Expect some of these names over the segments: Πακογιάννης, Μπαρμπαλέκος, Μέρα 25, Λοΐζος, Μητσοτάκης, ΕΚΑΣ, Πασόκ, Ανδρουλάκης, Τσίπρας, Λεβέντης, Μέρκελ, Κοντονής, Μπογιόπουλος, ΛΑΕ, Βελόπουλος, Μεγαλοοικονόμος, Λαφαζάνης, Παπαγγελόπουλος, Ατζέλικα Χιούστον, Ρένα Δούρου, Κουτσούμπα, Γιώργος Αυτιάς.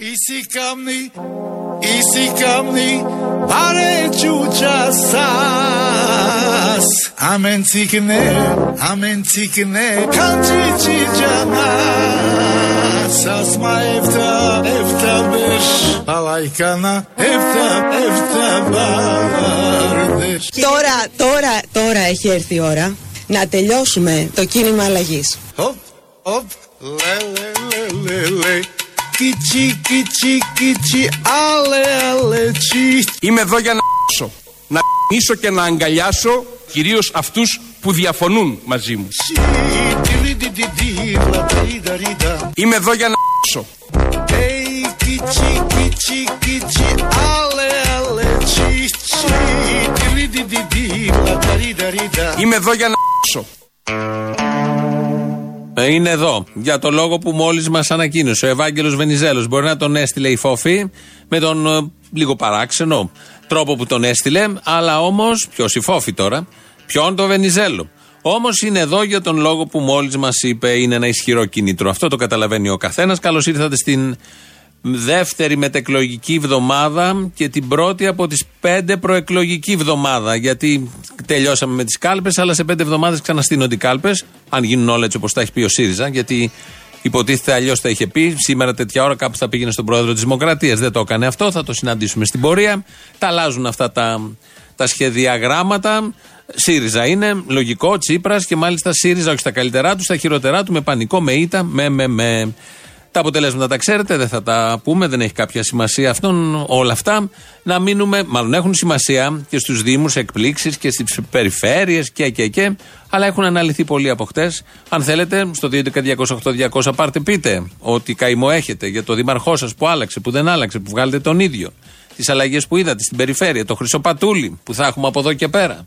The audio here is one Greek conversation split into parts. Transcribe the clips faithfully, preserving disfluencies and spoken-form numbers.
Ήσι καμνή, ήσι καμνή, πάρε τσούτσα σας. Αμέν τσικνέ, αμέν τσικνέ, καντζιτζιτζα μας. Σας μα εφτά, εφτά μπες, παλαϊκάνα, εφτά, εφτά μπάρδες. Τώρα, τώρα, τώρα έχει έρθει η ώρα να τελειώσουμε το κίνημα αλλαγής. Οπ, οπ, λε, λε, λε, λε, λε. Κιτσι, κιτσι, κιτσι, αλε, αλε, τσι. Είμαι εδώ για να ***σω, να ***σω και να αγκαλιάσω κυρίως αυτούς που διαφωνούν μαζί μου. Είμαι εδώ για να ***σω. Είμαι εδώ για να ***σω. Είναι εδώ, για το λόγο που μόλις μας ανακοίνωσε ο Ευάγγελος Βενιζέλος. Μπορεί να τον έστειλε η Φόφη με τον ε, λίγο παράξενο τρόπο που τον έστειλε, αλλά όμως, ποιος η Φόφη τώρα, ποιον το Βενιζέλο. Όμως είναι εδώ για τον λόγο που μόλις μας είπε, είναι ένα ισχυρό κίνητρο. Αυτό το καταλαβαίνει ο καθένας. Καλώς ήρθατε στην δεύτερη μετεκλογική βδομάδα και την πρώτη από τις πέντε προεκλογική βδομάδα, γιατί τελειώσαμε με τις κάλπες, αλλά σε πέντε εβδομάδες ξαναστείνονται οι κάλπες, αν γίνουν όλα έτσι όπως τα έχει πει ο ΣΥΡΙΖΑ, γιατί υποτίθεται αλλιώς τα είχε πει. Σήμερα τέτοια ώρα κάπου θα πήγαινε στον πρόεδρο της Δημοκρατίας, δεν το έκανε αυτό, θα το συναντήσουμε στην πορεία. Τα αλλάζουν αυτά τα, τα σχεδιαγράμματα. ΣΥΡΙΖΑ είναι, λογικό, Τσίπρας, και μάλιστα ΣΥΡΙΖΑ όχι στα καλύτερά του, στα χειροτερά του, με πανικό, με ήττα, με, με, με. Τα αποτελέσματα τα ξέρετε, δεν θα τα πούμε, δεν έχει κάποια σημασία αυτόν, όλα αυτά. Να μείνουμε, μάλλον έχουν σημασία και στους Δήμους, εκπλήξεις και στις περιφέρειες και και και, αλλά έχουν αναλυθεί πολλοί από χτες. Αν θέλετε, στο δύο έντεκα διακόσια οκτώ διακόσια πάρτε πείτε ότι καημό έχετε για το δήμαρχό σας που άλλαξε, που δεν άλλαξε, που βγάλετε τον ίδιο. Τις αλλαγές που είδατε στην περιφέρεια, το Χρυσοπατούλη που θα έχουμε από εδώ και πέρα,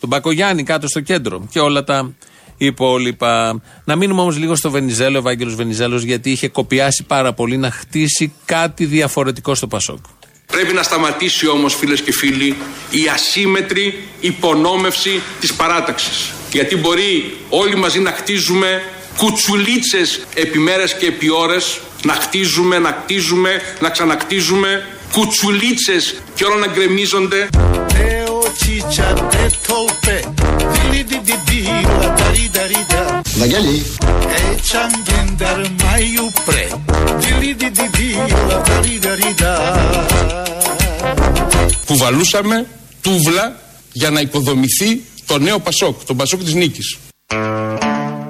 τον Πακογιάννη κάτω στο κέντρο και όλα τα υπόλοιπα. Να μείνουμε όμως λίγο στο Βενιζέλο, ο Ευάγγελος Βενιζέλος, γιατί είχε κοπιάσει πάρα πολύ να χτίσει κάτι διαφορετικό στο Πασόκ. Πρέπει να σταματήσει όμως, φίλες και φίλοι, η ασύμμετρη υπονόμευση της παράταξης. Γιατί μπορεί όλοι μαζί να χτίζουμε κουτσουλίτσες επί μέρες και επί ώρες, να χτίζουμε, να χτίζουμε, να ξαναχτίζουμε κουτσουλίτσες και όλα να γκρεμίζονται. Βαγγέλη. Κουβαλούσαμε τούβλα για να υποδομηθεί το νέο Πασόκ, το Πασόκ της νίκης.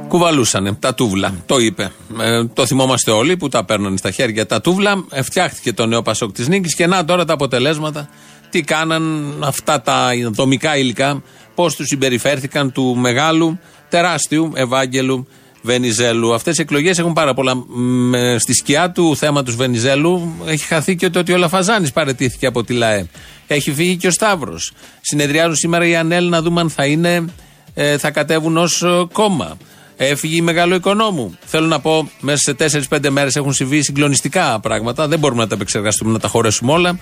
Κουβαλούσανε τα τούβλα, το είπε. Ε, το θυμόμαστε όλοι που τα παίρνανε στα χέρια τα τούβλα. Φτιάχτηκε το νέο Πασόκ της νίκης και να τώρα τα αποτελέσματα. Τι κάναν αυτά τα δομικά υλικά, πώς τους συμπεριφέρθηκαν του μεγάλου, τεράστιου Ευάγγελου Βενιζέλου. Αυτές οι εκλογές έχουν πάρα πολλά. Με, στη σκιά του θέματος Βενιζέλου έχει χαθεί και το ότι ο Λαφαζάνης παραιτήθηκε από τη ΛΑΕ. Έχει φύγει και ο Σταύρος. Συνεδριάζουν σήμερα οι ΑΝΕΛ να δούμε αν θα, είναι, ε, θα κατέβουν ως κόμμα. Έφυγε η Μεγαλοοικονόμου. Θέλω να πω, μέσα σε τέσσερις πέντε μέρες έχουν συμβεί συγκλονιστικά πράγματα. Δεν μπορούμε να τα επεξεργαστούμε, να τα χωρέσουμε όλα.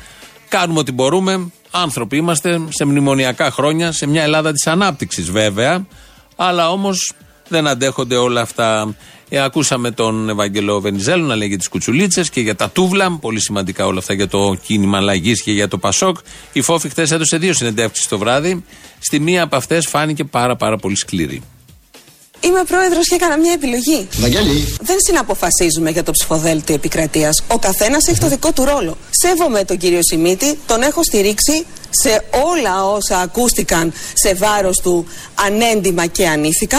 Κάνουμε ό,τι μπορούμε, άνθρωποι είμαστε, σε μνημονιακά χρόνια, σε μια Ελλάδα της ανάπτυξης βέβαια, αλλά όμως δεν αντέχονται όλα αυτά. Ε, ακούσαμε τον Ευάγγελο Βενιζέλο να λέει για τις κουτσουλίτσες και για τα τούβλα, πολύ σημαντικά όλα αυτά για το κίνημα αλλαγής και για το Πασόκ. Η Φόφη χτες έδωσε δύο συνεντεύξεις το βράδυ, στη μία από αυτές φάνηκε πάρα πάρα πολύ σκληρή. Είμαι πρόεδρος και έκανα μια επιλογή. Βαγγέλη. Δεν συναποφασίζουμε για το ψηφοδέλτιο επικρατείας. Ο καθένας έχει το δικό του ρόλο. Σέβομαι τον κύριο Σιμίτη, τον έχω στηρίξει σε όλα όσα ακούστηκαν σε βάρος του ανέντιμα και ανήθικα.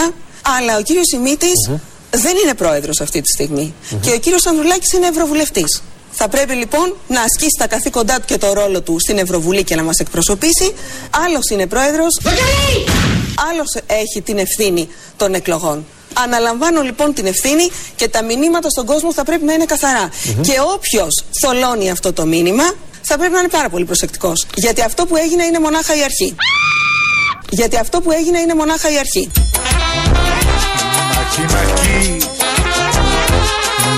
Αλλά ο κύριος Σιμίτης mm-hmm. δεν είναι πρόεδρος αυτή τη στιγμή. Mm-hmm. Και ο κύριος Ανδρουλάκης είναι ευρωβουλευτής. Θα πρέπει λοιπόν να ασκήσει τα καθήκοντά του και το ρόλο του στην Ευρωβουλή και να μας εκπροσωπήσει. Άλλος είναι πρόεδρος. Βαγγέλη. Άλλος έχει την ευθύνη των εκλογών. Αναλαμβάνω λοιπόν την ευθύνη και τα μηνύματα στον κόσμο θα πρέπει να είναι καθαρά. Mm-hmm. Και όποιος θολώνει αυτό το μήνυμα θα πρέπει να είναι πάρα πολύ προσεκτικός. Γιατί αυτό που έγινε είναι μονάχα η αρχή. Γιατί αυτό που έγινε είναι μονάχα η αρχή. Μακι, μακι.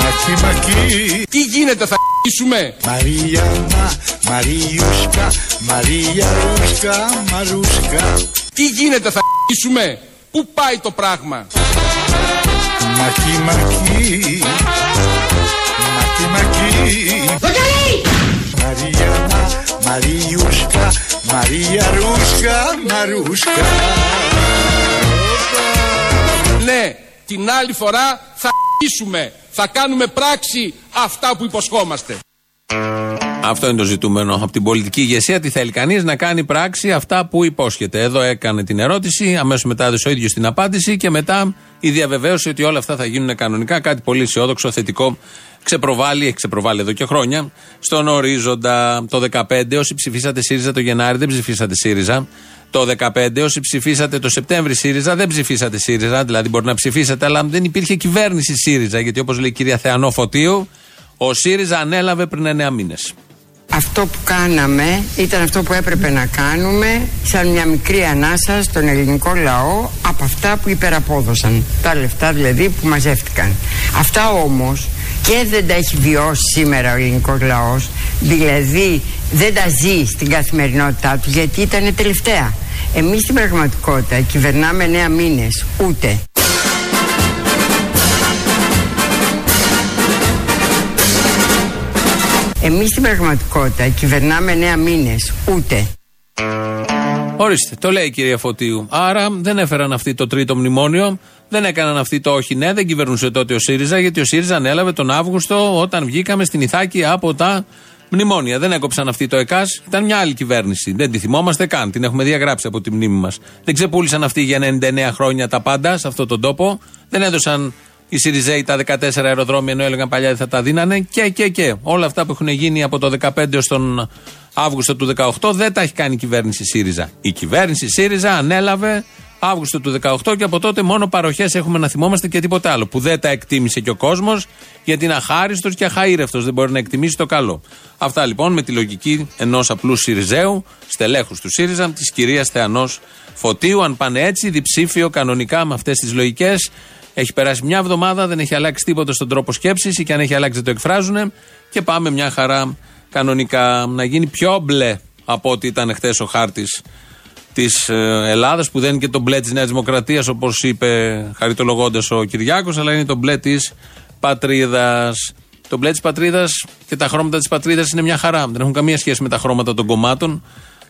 Μακι, μακι. Τι γίνεται, θα κ***σουμε. Μαριάννα, Μαριούσκα, Μαριαρούσκα, Μαρούσκα. Τι γίνεται, θα κ***σουμε. Πού πάει το πράγμα. Μακι, μακι. Μακι, μακι. Μαρία, Μαριούσκα, Μαρία Ρούσκα, Μαρούσκα. Ναι, την άλλη φορά θα αρχίσουμε, θα κάνουμε πράξη αυτά που υποσχόμαστε. Αυτό είναι το ζητούμενο. Από την πολιτική ηγεσία, τι θέλει κανείς να κάνει πράξη αυτά που υπόσχεται. Εδώ έκανε την ερώτηση, αμέσως μετά έδωσε ο ίδιος την απάντηση και μετά η διαβεβαίωση ότι όλα αυτά θα γίνουν κανονικά. Κάτι πολύ αισιόδοξο, θετικό. Ξεπροβάλλει, έχει ξεπροβάλλει εδώ και χρόνια, στον ορίζοντα. Το δεκαπέντε, όσοι ψηφίσατε ΣΥΡΙΖΑ το Γενάρη, δεν ψηφίσατε ΣΥΡΙΖΑ. Το δεκαπέντε, όσοι ψηφίσατε το Σεπτέμβρη ΣΥΡΙΖΑ, δεν ψηφίσατε ΣΥΡΙΖΑ. Δηλαδή, μπορεί να ψηφίσατε, αλλά δεν υπήρχε κυβέρνηση ΣΥΡΙΖΑ. Γιατί, όπως λέει η κυρία Θεανώ Φωτίου, ο ΣΥΡΙΖΑ ανέλαβε πριν εννέα μήνες. Αυτό που κάναμε ήταν αυτό που έπρεπε να κάνουμε σαν μια μικρή ανάσα στον ελληνικό λαό από αυτά που υπεραπόδωσαν. Τα λεφτά δηλαδή που μαζεύτηκαν. Αυτά όμως και δεν τα έχει βιώσει σήμερα ο ελληνικός λαός, δηλαδή δεν τα ζει στην καθημερινότητά του γιατί ήταν τελευταία. Εμείς στην πραγματικότητα κυβερνάμε εννέα μήνες, ούτε. Εμείς στην πραγματικότητα κυβερνάμε εννέα μήνες, ούτε. Ορίστε, το λέει η κυρία Φωτίου. Άρα δεν έφεραν αυτοί το τρίτο μνημόνιο, δεν έκαναν αυτοί το όχι ναι, δεν κυβερνούσε τότε ο ΣΥΡΙΖΑ, γιατί ο ΣΥΡΙΖΑ ανέλαβε τον Αύγουστο όταν βγήκαμε στην Ιθάκη από τα μνημόνια. Δεν έκοψαν αυτοί το ΕΚΑΣ, ήταν μια άλλη κυβέρνηση. Δεν τη θυμόμαστε καν, την έχουμε διαγράψει από τη μνήμη μας. Δεν ξεπούλησαν αυτοί για ενενήντα εννέα χρόνια τα πάντα σε αυτόν τον τόπο, δεν έδωσαν. Οι ΣΥΡΙΖΑΙ τα δεκατέσσερα αεροδρόμια ενώ έλεγαν παλιά θα τα δίνανε και και και. Όλα αυτά που έχουν γίνει από το δεκαπέντε ως τον Αύγουστο του δεκαοκτώ δεν τα έχει κάνει η κυβέρνηση ΣΥΡΙΖΑ. Η κυβέρνηση ΣΥΡΙΖΑ ανέλαβε Αύγουστο του δεκαοκτώ και από τότε μόνο παροχές έχουμε να θυμόμαστε και τίποτα άλλο. Που δεν τα εκτίμησε και ο κόσμος γιατί είναι αχάριστος και αχαήρευτος. Δεν μπορεί να εκτιμήσει το καλό. Αυτά λοιπόν με τη λογική ενός απλού ΣΥΡΙΖΑΙΟΥ, στελέχους του ΣΥΡΙΖΑ, της κυρίας Θεανώ Φωτίου. Αν πάνε έτσι, διψήφιο κανονικά με αυτές τις λογικές. Έχει περάσει μια εβδομάδα, δεν έχει αλλάξει τίποτα στον τρόπο σκέψης ή και αν έχει αλλάξει δεν το εκφράζουν και πάμε μια χαρά κανονικά να γίνει πιο μπλε από ό,τι ήταν χθες ο χάρτης της Ελλάδας που δεν είναι και το μπλε της Νέας Δημοκρατίας όπως είπε χαριτολογώντας ο Κυριάκος, αλλά είναι το μπλε της πατρίδας. Το μπλε της πατρίδας και τα χρώματα της πατρίδας είναι μια χαρά, δεν έχουν καμία σχέση με τα χρώματα των κομμάτων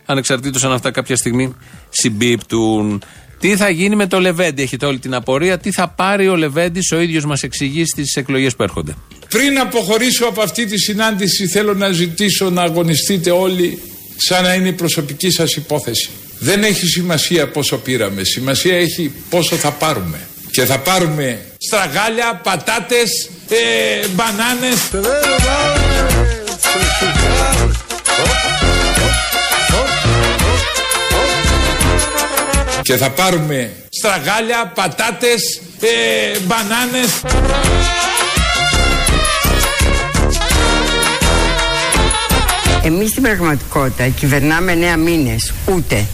ανεξαρτήτως αν αυτά κάποια στιγμή συμπίπτουν. Τι θα γίνει με το Λεβέντη, έχετε όλη την απορία. Τι θα πάρει ο Λεβέντης, ο ίδιος μας εξηγεί στις εκλογές που έρχονται. Πριν αποχωρήσω από αυτή τη συνάντηση, θέλω να ζητήσω να αγωνιστείτε όλοι σαν να είναι η προσωπική σας υπόθεση. Δεν έχει σημασία πόσο πήραμε. Σημασία έχει πόσο θα πάρουμε. Και θα πάρουμε στραγάλια, πατάτες, ε, μπανάνες. Και θα πάρουμε στραγάλια, πατάτες, ε, μπανάνες. Εμείς στην πραγματικότητα κυβερνάμε εννέα μήνες, ούτε.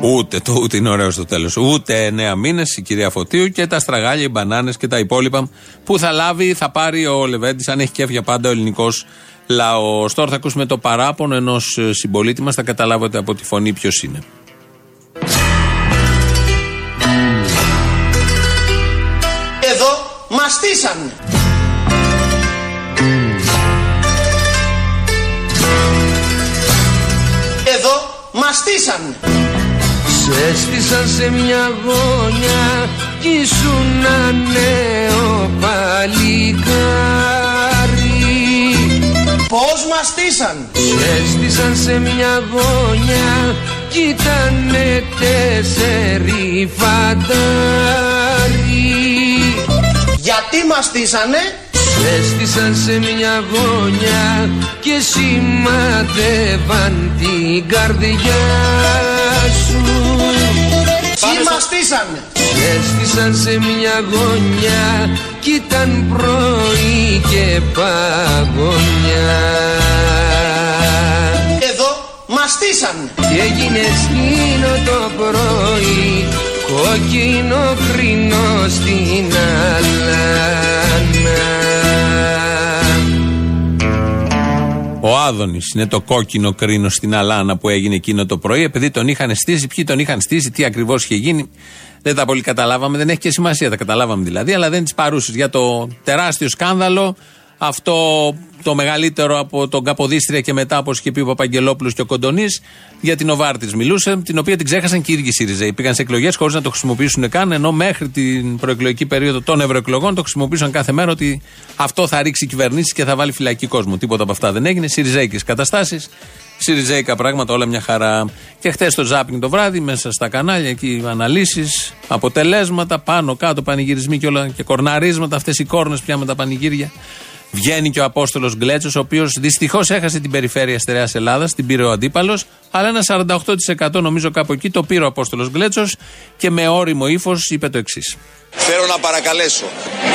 Ούτε, το ούτε είναι ωραίο στο τέλος. Ούτε εννέα μήνες η κυρία Φωτίου και τα στραγάλια, οι μπανάνες και τα υπόλοιπα που θα λάβει, θα πάρει ο Λεβέντης, αν έχει κέφια πάντα ο ελληνικός λαός. Τώρα θα ακούσουμε το παράπονο ενός συμπολίτη μας, θα καταλάβετε από τη φωνή ποιος είναι. Μαστίσανε. Εδώ μαστίσανε. Σε έστησαν σε μια γωνιά κι ήσουν νέο παλικάρι. Πώς μαστίσανε. Σε έστησαν σε μια γωνιά κι ήτανε τέσσερι φαντάρι. Γιατί μαστίσανε. Έστησαν σε μια γωνιά και σημάδευαν την καρδιά σου. Τι μαστίσανε. Έστησαν σε μια γωνιά κι ήταν πρωί και παγωνιά. Εδώ μαστίσανε. Και έγινε σκήνο το πρωί κόκκινο κρίνο στην αλάνα. Ο Άδωνης είναι το κόκκινο κρίνο στην αλάνα που έγινε εκείνο το πρωί, επειδή τον είχαν στήσει, ποιοι τον είχαν στήσει, τι ακριβώς είχε γίνει. Δεν τα πολύ καταλάβαμε, δεν έχει και σημασία, τα καταλάβαμε δηλαδή, αλλά δεν τις παρούσες για το τεράστιο σκάνδαλο Αυτό το μεγαλύτερο από τον Καποδίστρια και μετά, όπως είχε πει ο Παπαγγελόπουλος και ο Κοντονής, για την Οβάρτης μιλούσε, την οποία την ξέχασαν και οι ίδιοι ΣΥΡΙΖΑ. Πήγαν σε εκλογές χωρίς να το χρησιμοποιήσουν καν, ενώ μέχρι την προεκλογική περίοδο των ευρωεκλογών το χρησιμοποιούσαν κάθε μέρα ότι αυτό θα ρίξει κυβερνήσεις και θα βάλει φυλακή κόσμο. Τίποτα από αυτά δεν έγινε. ΣΥΡΙΖΑικες καταστάσεις, ΣΥΡΙΖΑικα πράγματα, όλα μια χαρά. Και χθες το Ζάπινγκ το βράδυ, μέσα στα κανάλια, εκεί αναλύσεις, αποτελέσματα, πάνω κάτω πανηγυρισμοί και, όλα, και κορναρίσματα, αυτές οι κόρνες πια με τα πανηγύρια. Βγαίνει και ο Απόστολος Γκλέτσος, ο οποίος δυστυχώς έχασε την περιφέρεια Στερεάς Ελλάδας, την πήρε ο αντίπαλος, αλλά ένα σαράντα οκτώ τοις εκατό νομίζω κάπου εκεί το πήρε ο Απόστολος Γκλέτσος και με ώριμο ύφος είπε το εξής. Θέλω να παρακαλέσω,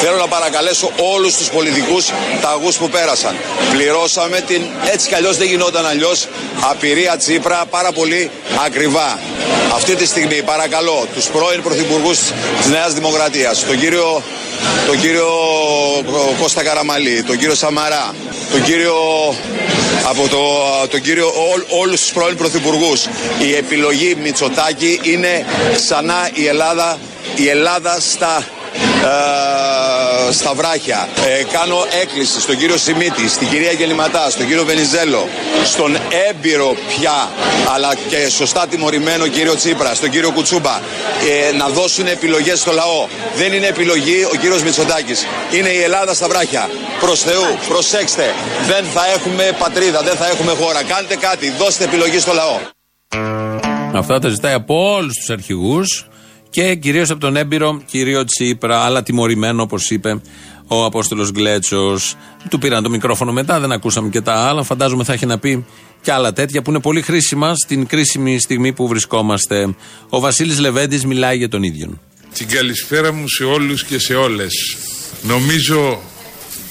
θέλω να παρακαλέσω όλους τους πολιτικούς ταγούς που πέρασαν. Πληρώσαμε την, έτσι κι αλλιώς δεν γινόταν αλλιώς, απειρία Τσίπρα πάρα πολύ ακριβά. Αυτή τη στιγμή παρακαλώ τους πρώην πρωθυπουργούς της Νέας Δημοκρατίας, τον κύριο, τον κύριο Κώστα Καραμαλή, τον κύριο Σαμαρά, τον κύριο, από το, τον κύριο ό, όλους τους πρώην πρωθυπουργούς. Η επιλογή Μητσοτάκη είναι ξανά η Ελλάδα Η Ελλάδα στα, ε, στα βράχια. Ε, κάνω έκκληση στον κύριο Σιμίτη, στην κυρία Γεννηματά, στον κύριο Βενιζέλο, στον έμπειρο πια, αλλά και σωστά τιμωρημένο κύριο Τσίπρα, στον κύριο Κουτσούμπα, ε, να δώσουν επιλογές στο λαό. Δεν είναι επιλογή ο κύριος Μητσοτάκης. Είναι η Ελλάδα στα βράχια. Προς Θεού, προσέξτε, δεν θα έχουμε πατρίδα, δεν θα έχουμε χώρα. Κάντε κάτι, δώστε επιλογή στο λαό. Αυτά τα ζητάει από όλους τους αρχηγούς. Και κυρίως από τον έμπειρο κύριο Τσίπρα, αλλά τιμωρημένο όπως είπε ο Απόστολος Γκλέτσος. Του πήραν το μικρόφωνο μετά, δεν ακούσαμε και τα άλλα. Φαντάζομαι θα έχει να πει και άλλα τέτοια που είναι πολύ χρήσιμα στην κρίσιμη στιγμή που βρισκόμαστε. Ο Βασίλης Λεβέντης μιλάει για τον ίδιο. Την καλησπέρα μου σε όλους και σε όλες. Νομίζω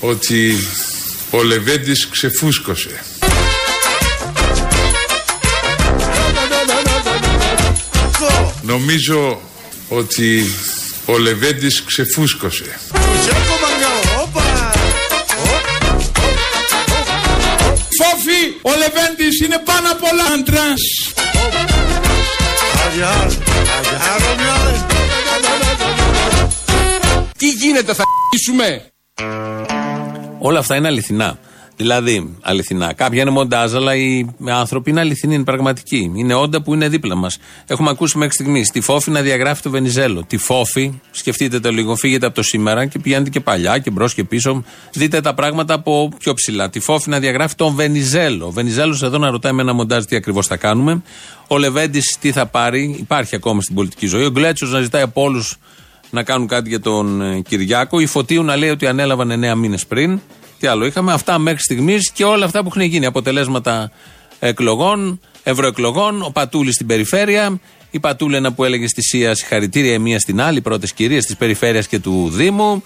ότι ο Λεβέντης ξεφούσκωσε. Νομίζω ότι ο Λεβέντης ξεφούσκωσε. Φόφη, ο Λεβέντης είναι πάνω απ' όλα αντράς. Τι γίνεται, θα χ***σουμε. Όλα αυτά είναι αληθινά. Δηλαδή, αληθινά. Κάποια είναι μοντάζ, αλλά οι άνθρωποι είναι αληθινοί, είναι πραγματικοί. Είναι όντα που είναι δίπλα μας. Έχουμε ακούσει μέχρι στιγμής τη Φόφη να διαγράφει το Βενιζέλο. Τη Φόφη, σκεφτείτε το λίγο, φύγετε από το σήμερα και πηγαίνετε και παλιά και μπρος και πίσω. Δείτε τα πράγματα από πιο ψηλά. Τη Φόφη να διαγράφει τον Βενιζέλο. Ο Βενιζέλος εδώ να ρωτάει με ένα μοντάζ τι ακριβώς θα κάνουμε. Ο Λεβέντης τι θα πάρει, υπάρχει ακόμα στην πολιτική ζωή. Ο Γκλέτσος να ζητάει από όλους να κάνουν κάτι για τον Κυριάκο. Η Φωτίου να λέει ότι ανέλαβαν εννέα μήνες πριν. Τι άλλο είχαμε, αυτά μέχρι στιγμής και όλα αυτά που έχουν γίνει. Αποτελέσματα εκλογών, ευρωεκλογών, ο Πατούλης στην περιφέρεια, η Πατούλενα που έλεγε στη ΣΥΑ συγχαρητήρια η μία στην άλλη, πρώτες κυρίες της περιφέρειας και του Δήμου,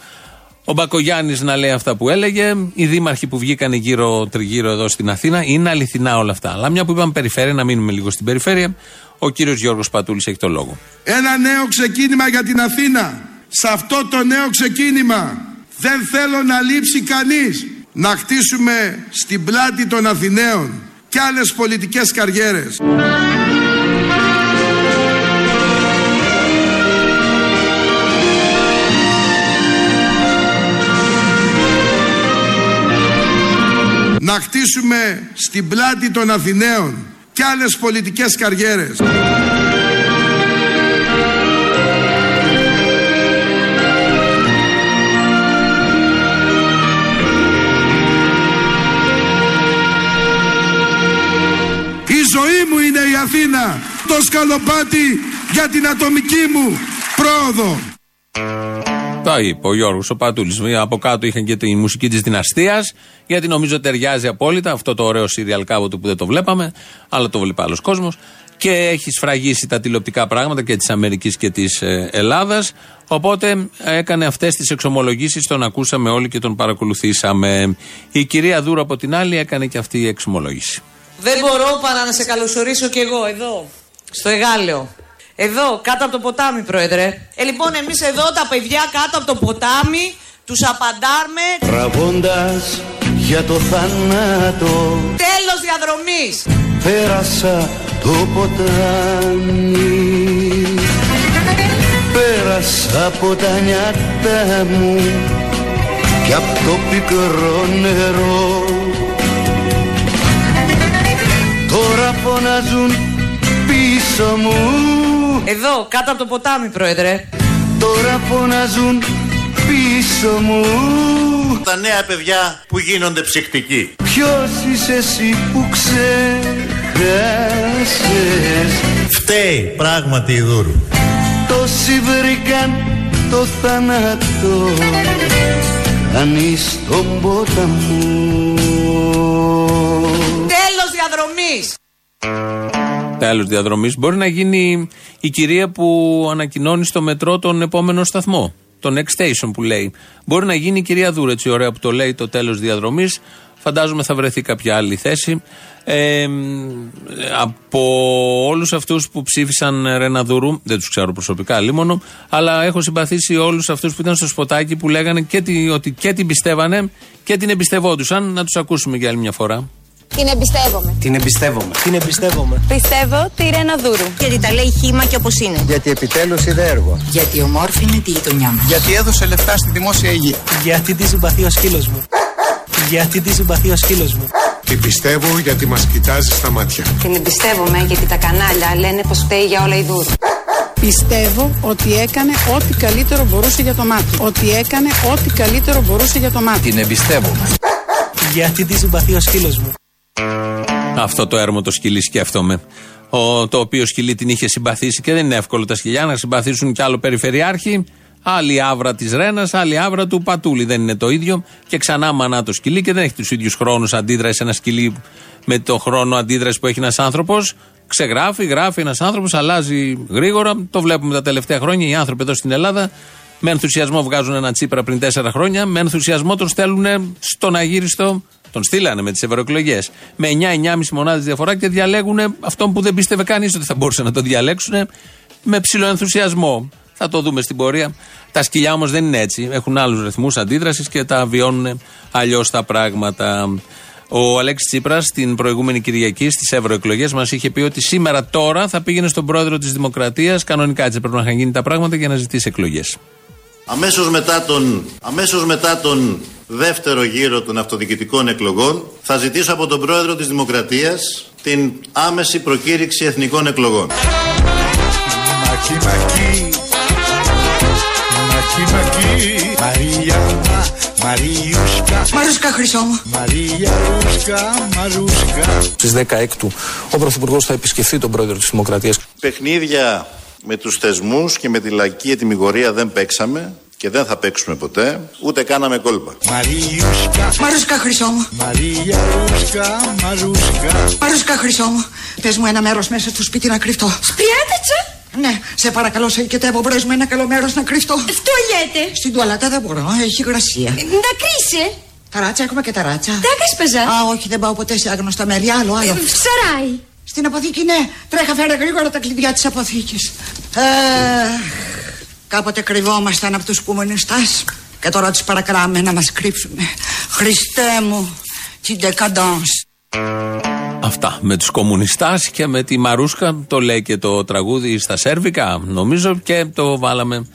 ο Πακογιάννης να λέει αυτά που έλεγε, οι δήμαρχοι που βγήκανε γύρω-τριγύρω εδώ στην Αθήνα, είναι αληθινά όλα αυτά. Αλλά μια που είπαμε περιφέρεια, να μείνουμε λίγο στην περιφέρεια, ο κύριος Γιώργος Πατούλης έχει το λόγο. Ένα νέο ξεκίνημα για την Αθήνα. Σε αυτό το νέο ξεκίνημα. Δεν θέλω να λείψει κανείς. Να χτίσουμε στην πλάτη των Αθηναίων και άλλες πολιτικές καριέρες. Να χτίσουμε στην πλάτη των Αθηναίων και άλλες πολιτικές καριέρες. Αθήνα, το σκαλοπάτι για την ατομική μου πρόοδο. Τα είπε ο Γιώργος ο Πατούλης. Από κάτω είχαν και τη μουσική της δυναστείας, γιατί νομίζω ταιριάζει απόλυτα αυτό το ωραίο σύριαλ κάπου του που δεν το βλέπαμε, αλλά το βλέπει άλλος κόσμος. Και έχει σφραγίσει τα τηλεοπτικά πράγματα και της Αμερικής και της Ελλάδας. Οπότε έκανε αυτές τις εξομολογήσεις, τον ακούσαμε όλοι και τον παρακολουθήσαμε. Η κυρία Δουρού από την άλλη έκανε και αυτή η εξομολόγηση. Δεν μπορώ παρά να σε καλωσορίσω κι εγώ εδώ, στο Εγάλεο. Εδώ, κάτω από το ποτάμι, Πρόεδρε. Ε, λοιπόν, εμείς εδώ τα παιδιά κάτω από το ποτάμι, τους απαντάρμε. Τραβώντας για το θάνατο. Τέλος διαδρομής. Πέρασα το ποτάμι. Πέρασα από τα νιάτα μου. κι απ' το πικρό νερό. Τώρα φωνάζουν πίσω μου. Εδώ, κάτω από το ποτάμι, πρόεδρε. Τώρα φωνάζουν πίσω μου. Τα νέα παιδιά που γίνονται ψυχτικοί. Ποιος είσαι εσύ που ξέχασες? Φταίει πράγματι η Δούρου. Τόσοι βρήκαν το θάνατο, κανείς τον ποταμό. Τέλος διαδρομής. Τέλος διαδρομής. Μπορεί να γίνει η κυρία που ανακοινώνει στο μετρό τον επόμενο σταθμό, το next station που λέει. Μπορεί να γίνει η κυρία Δούρου, έτσι ωραία που το λέει, το τέλος διαδρομής. Φαντάζομαι θα βρεθεί κάποια άλλη θέση. Ε, από όλους αυτούς που ψήφισαν Ρένα Δουρού, δεν τους ξέρω προσωπικά λίμωνο, αλλά έχω συμπαθήσει όλους αυτούς που ήταν στο σποτάκι που λέγανε και τη, ότι και την πιστεύανε και την εμπιστευόντουσαν. Να τους ακούσουμε για άλλη μια φορά. Την εμπιστεύομαι. Την εμπιστεύομαι. Την εμπιστεύομαι. Πιστεύω τη Ρένα Δούρου. Γιατί τα λέει χήμα και όπως είναι. Γιατί επιτέλους είδε έργο. Γιατί ομόρφινε τη γειτονιά μας. Γιατί έδωσε λεφτά στη δημόσια υγεία. Γιατί τη συμπαθεί ο σκύλος μου. Γιατί τη συμπαθεί ο σκύλος μου. Την πιστεύω γιατί μας κοιτάζει στα μάτια. Την εμπιστεύομαι γιατί τα κανάλια λένε πως φταίει για όλα η Δούρου. Πιστεύω ότι έκανε ό,τι καλύτερο μπορούσε για το μάτι. Ότι έκανε ό,τι καλύτερο μπορούσε για το μάτι. Την εμπιστεύομαι. Γιατί τη συμπαθεί ο σκύλος μου. Αυτό το έρμο το σκυλί σκέφτομαι. Ο, το οποίο σκυλί την είχε συμπαθήσει και δεν είναι εύκολο τα σκυλιά να συμπαθήσουν κι άλλο περιφερειάρχη. Άλλη άβρα της Ρένας, άλλη άβρα του Πατούλη. Δεν είναι το ίδιο. Και ξανά μανά το σκυλί και δεν έχει τους ίδιους χρόνους αντίδραση ένα σκυλί με το χρόνο αντίδραση που έχει ένας άνθρωπος. Ξεγράφει, γράφει ένας άνθρωπος, αλλάζει γρήγορα. Το βλέπουμε τα τελευταία χρόνια. Οι άνθρωποι εδώ στην Ελλάδα με ενθουσιασμό βγάζουν ένα Τσίπρα πριν τέσσερα χρόνια. Με ενθουσιασμό τον στέλνουν στον αγύριστο. Τον στείλανε με τις ευρωεκλογές. Με εννιά εννιά κόμμα πέντε μονάδες διαφορά και διαλέγουν αυτόν που δεν πίστευε κανείς ότι θα μπορούσαν να τον διαλέξουν με ψηλό ενθουσιασμό. Θα το δούμε στην πορεία. Τα σκυλιά όμως δεν είναι έτσι. Έχουν άλλους ρυθμούς αντίδρασης και τα βιώνουν αλλιώς τα πράγματα. Ο Αλέξης Τσίπρας την προηγούμενη Κυριακή στις ευρωεκλογές μας είχε πει ότι σήμερα τώρα θα πήγαινε στον πρόεδρο της Δημοκρατίας. Κανονικά έτσι πρέπει να είχαν γίνει τα πράγματα για να ζητήσει εκλογές. Αμέσως μετά τον, αμέσως μετά τον δεύτερο γύρο των αυτοδιοικητικών εκλογών θα ζητήσω από τον πρόεδρο της Δημοκρατίας την άμεση προκήρυξη εθνικών εκλογών. Μαχή, μαχή. Μαρία, Μαριούσκα, Μαρούσκα χρυσό μου. Μαρία, Μαρούσκα. Στις δεκαέξι ο Πρωθυπουργός θα επισκεφθεί τον πρόεδρο της Δημοκρατίας. Παιχνίδια με τους θεσμούς και με τη λαϊκή ετυμιγορία δεν παίξαμε και δεν θα παίξουμε ποτέ, ούτε κάναμε κόλπα. Μαριούσκα, Μαρούσκα χρυσό μου. Μαρία, Μαρούσκα. Μαρούσκα χρυσό μου. Πες μου ένα μέρος μέσα στο σπίτι να κρυφτώ. Σπιάτατσα. Ναι, σε παρακαλώ, σε οικετεύω. Μπορείς με ένα καλό μέρος να κρυφτώ? Τουαλέτε. Στην τουαλέτα δεν μπορώ, έχει υγρασία. Ε, να κρύσε. Ταράτσα, έχουμε και ταράτσα. Τάκας πεζά. Α, όχι, δεν πάω ποτέ σε άγνωστα μέρη. Άλλο, άλλο. Ε, ψαράει. Στην αποθήκη, ναι. Τρέχα, φέρε γρήγορα τα κλειδιά της αποθήκης. Ε, κάποτε κρυβόμασταν από τους κομμουνιστάς και τώρα τους παρακράμε να μας κρύψουμε. Χριστέ μου, την decadence. Αυτά με τους κομμουνιστάς και με τη Μαρούσκα, το λέει και το τραγούδι στα σέρβικα νομίζω και το βάλαμε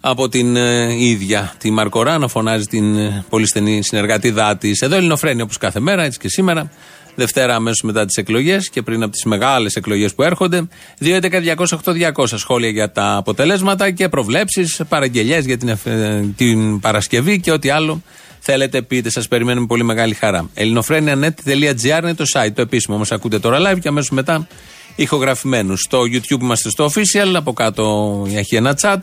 από την ε, ίδια τη Μαρκορά να φωνάζει την ε, πολύ στενή συνεργάτιδά της. Εδώ Ελληνοφρένη όπως κάθε μέρα, έτσι και σήμερα Δευτέρα αμέσως μετά τις εκλογές και πριν από τις μεγάλες εκλογές που έρχονται. Δύο έντεκα διακόσια οκτώ διακόσια σχόλια για τα αποτελέσματα και προβλέψεις, παραγγελιές για την, ε, την Παρασκευή και ό,τι άλλο θέλετε, πείτε, σας περιμένουμε πολύ μεγάλη χαρά. ελληνοφρένια τελεία νετ τελεία τζι άρ είναι το site, το επίσημο. Μας ακούτε τώρα live και αμέσως μετά ηχογραφημένους. Στο YouTube είμαστε στο official, από κάτω έχει ένα chat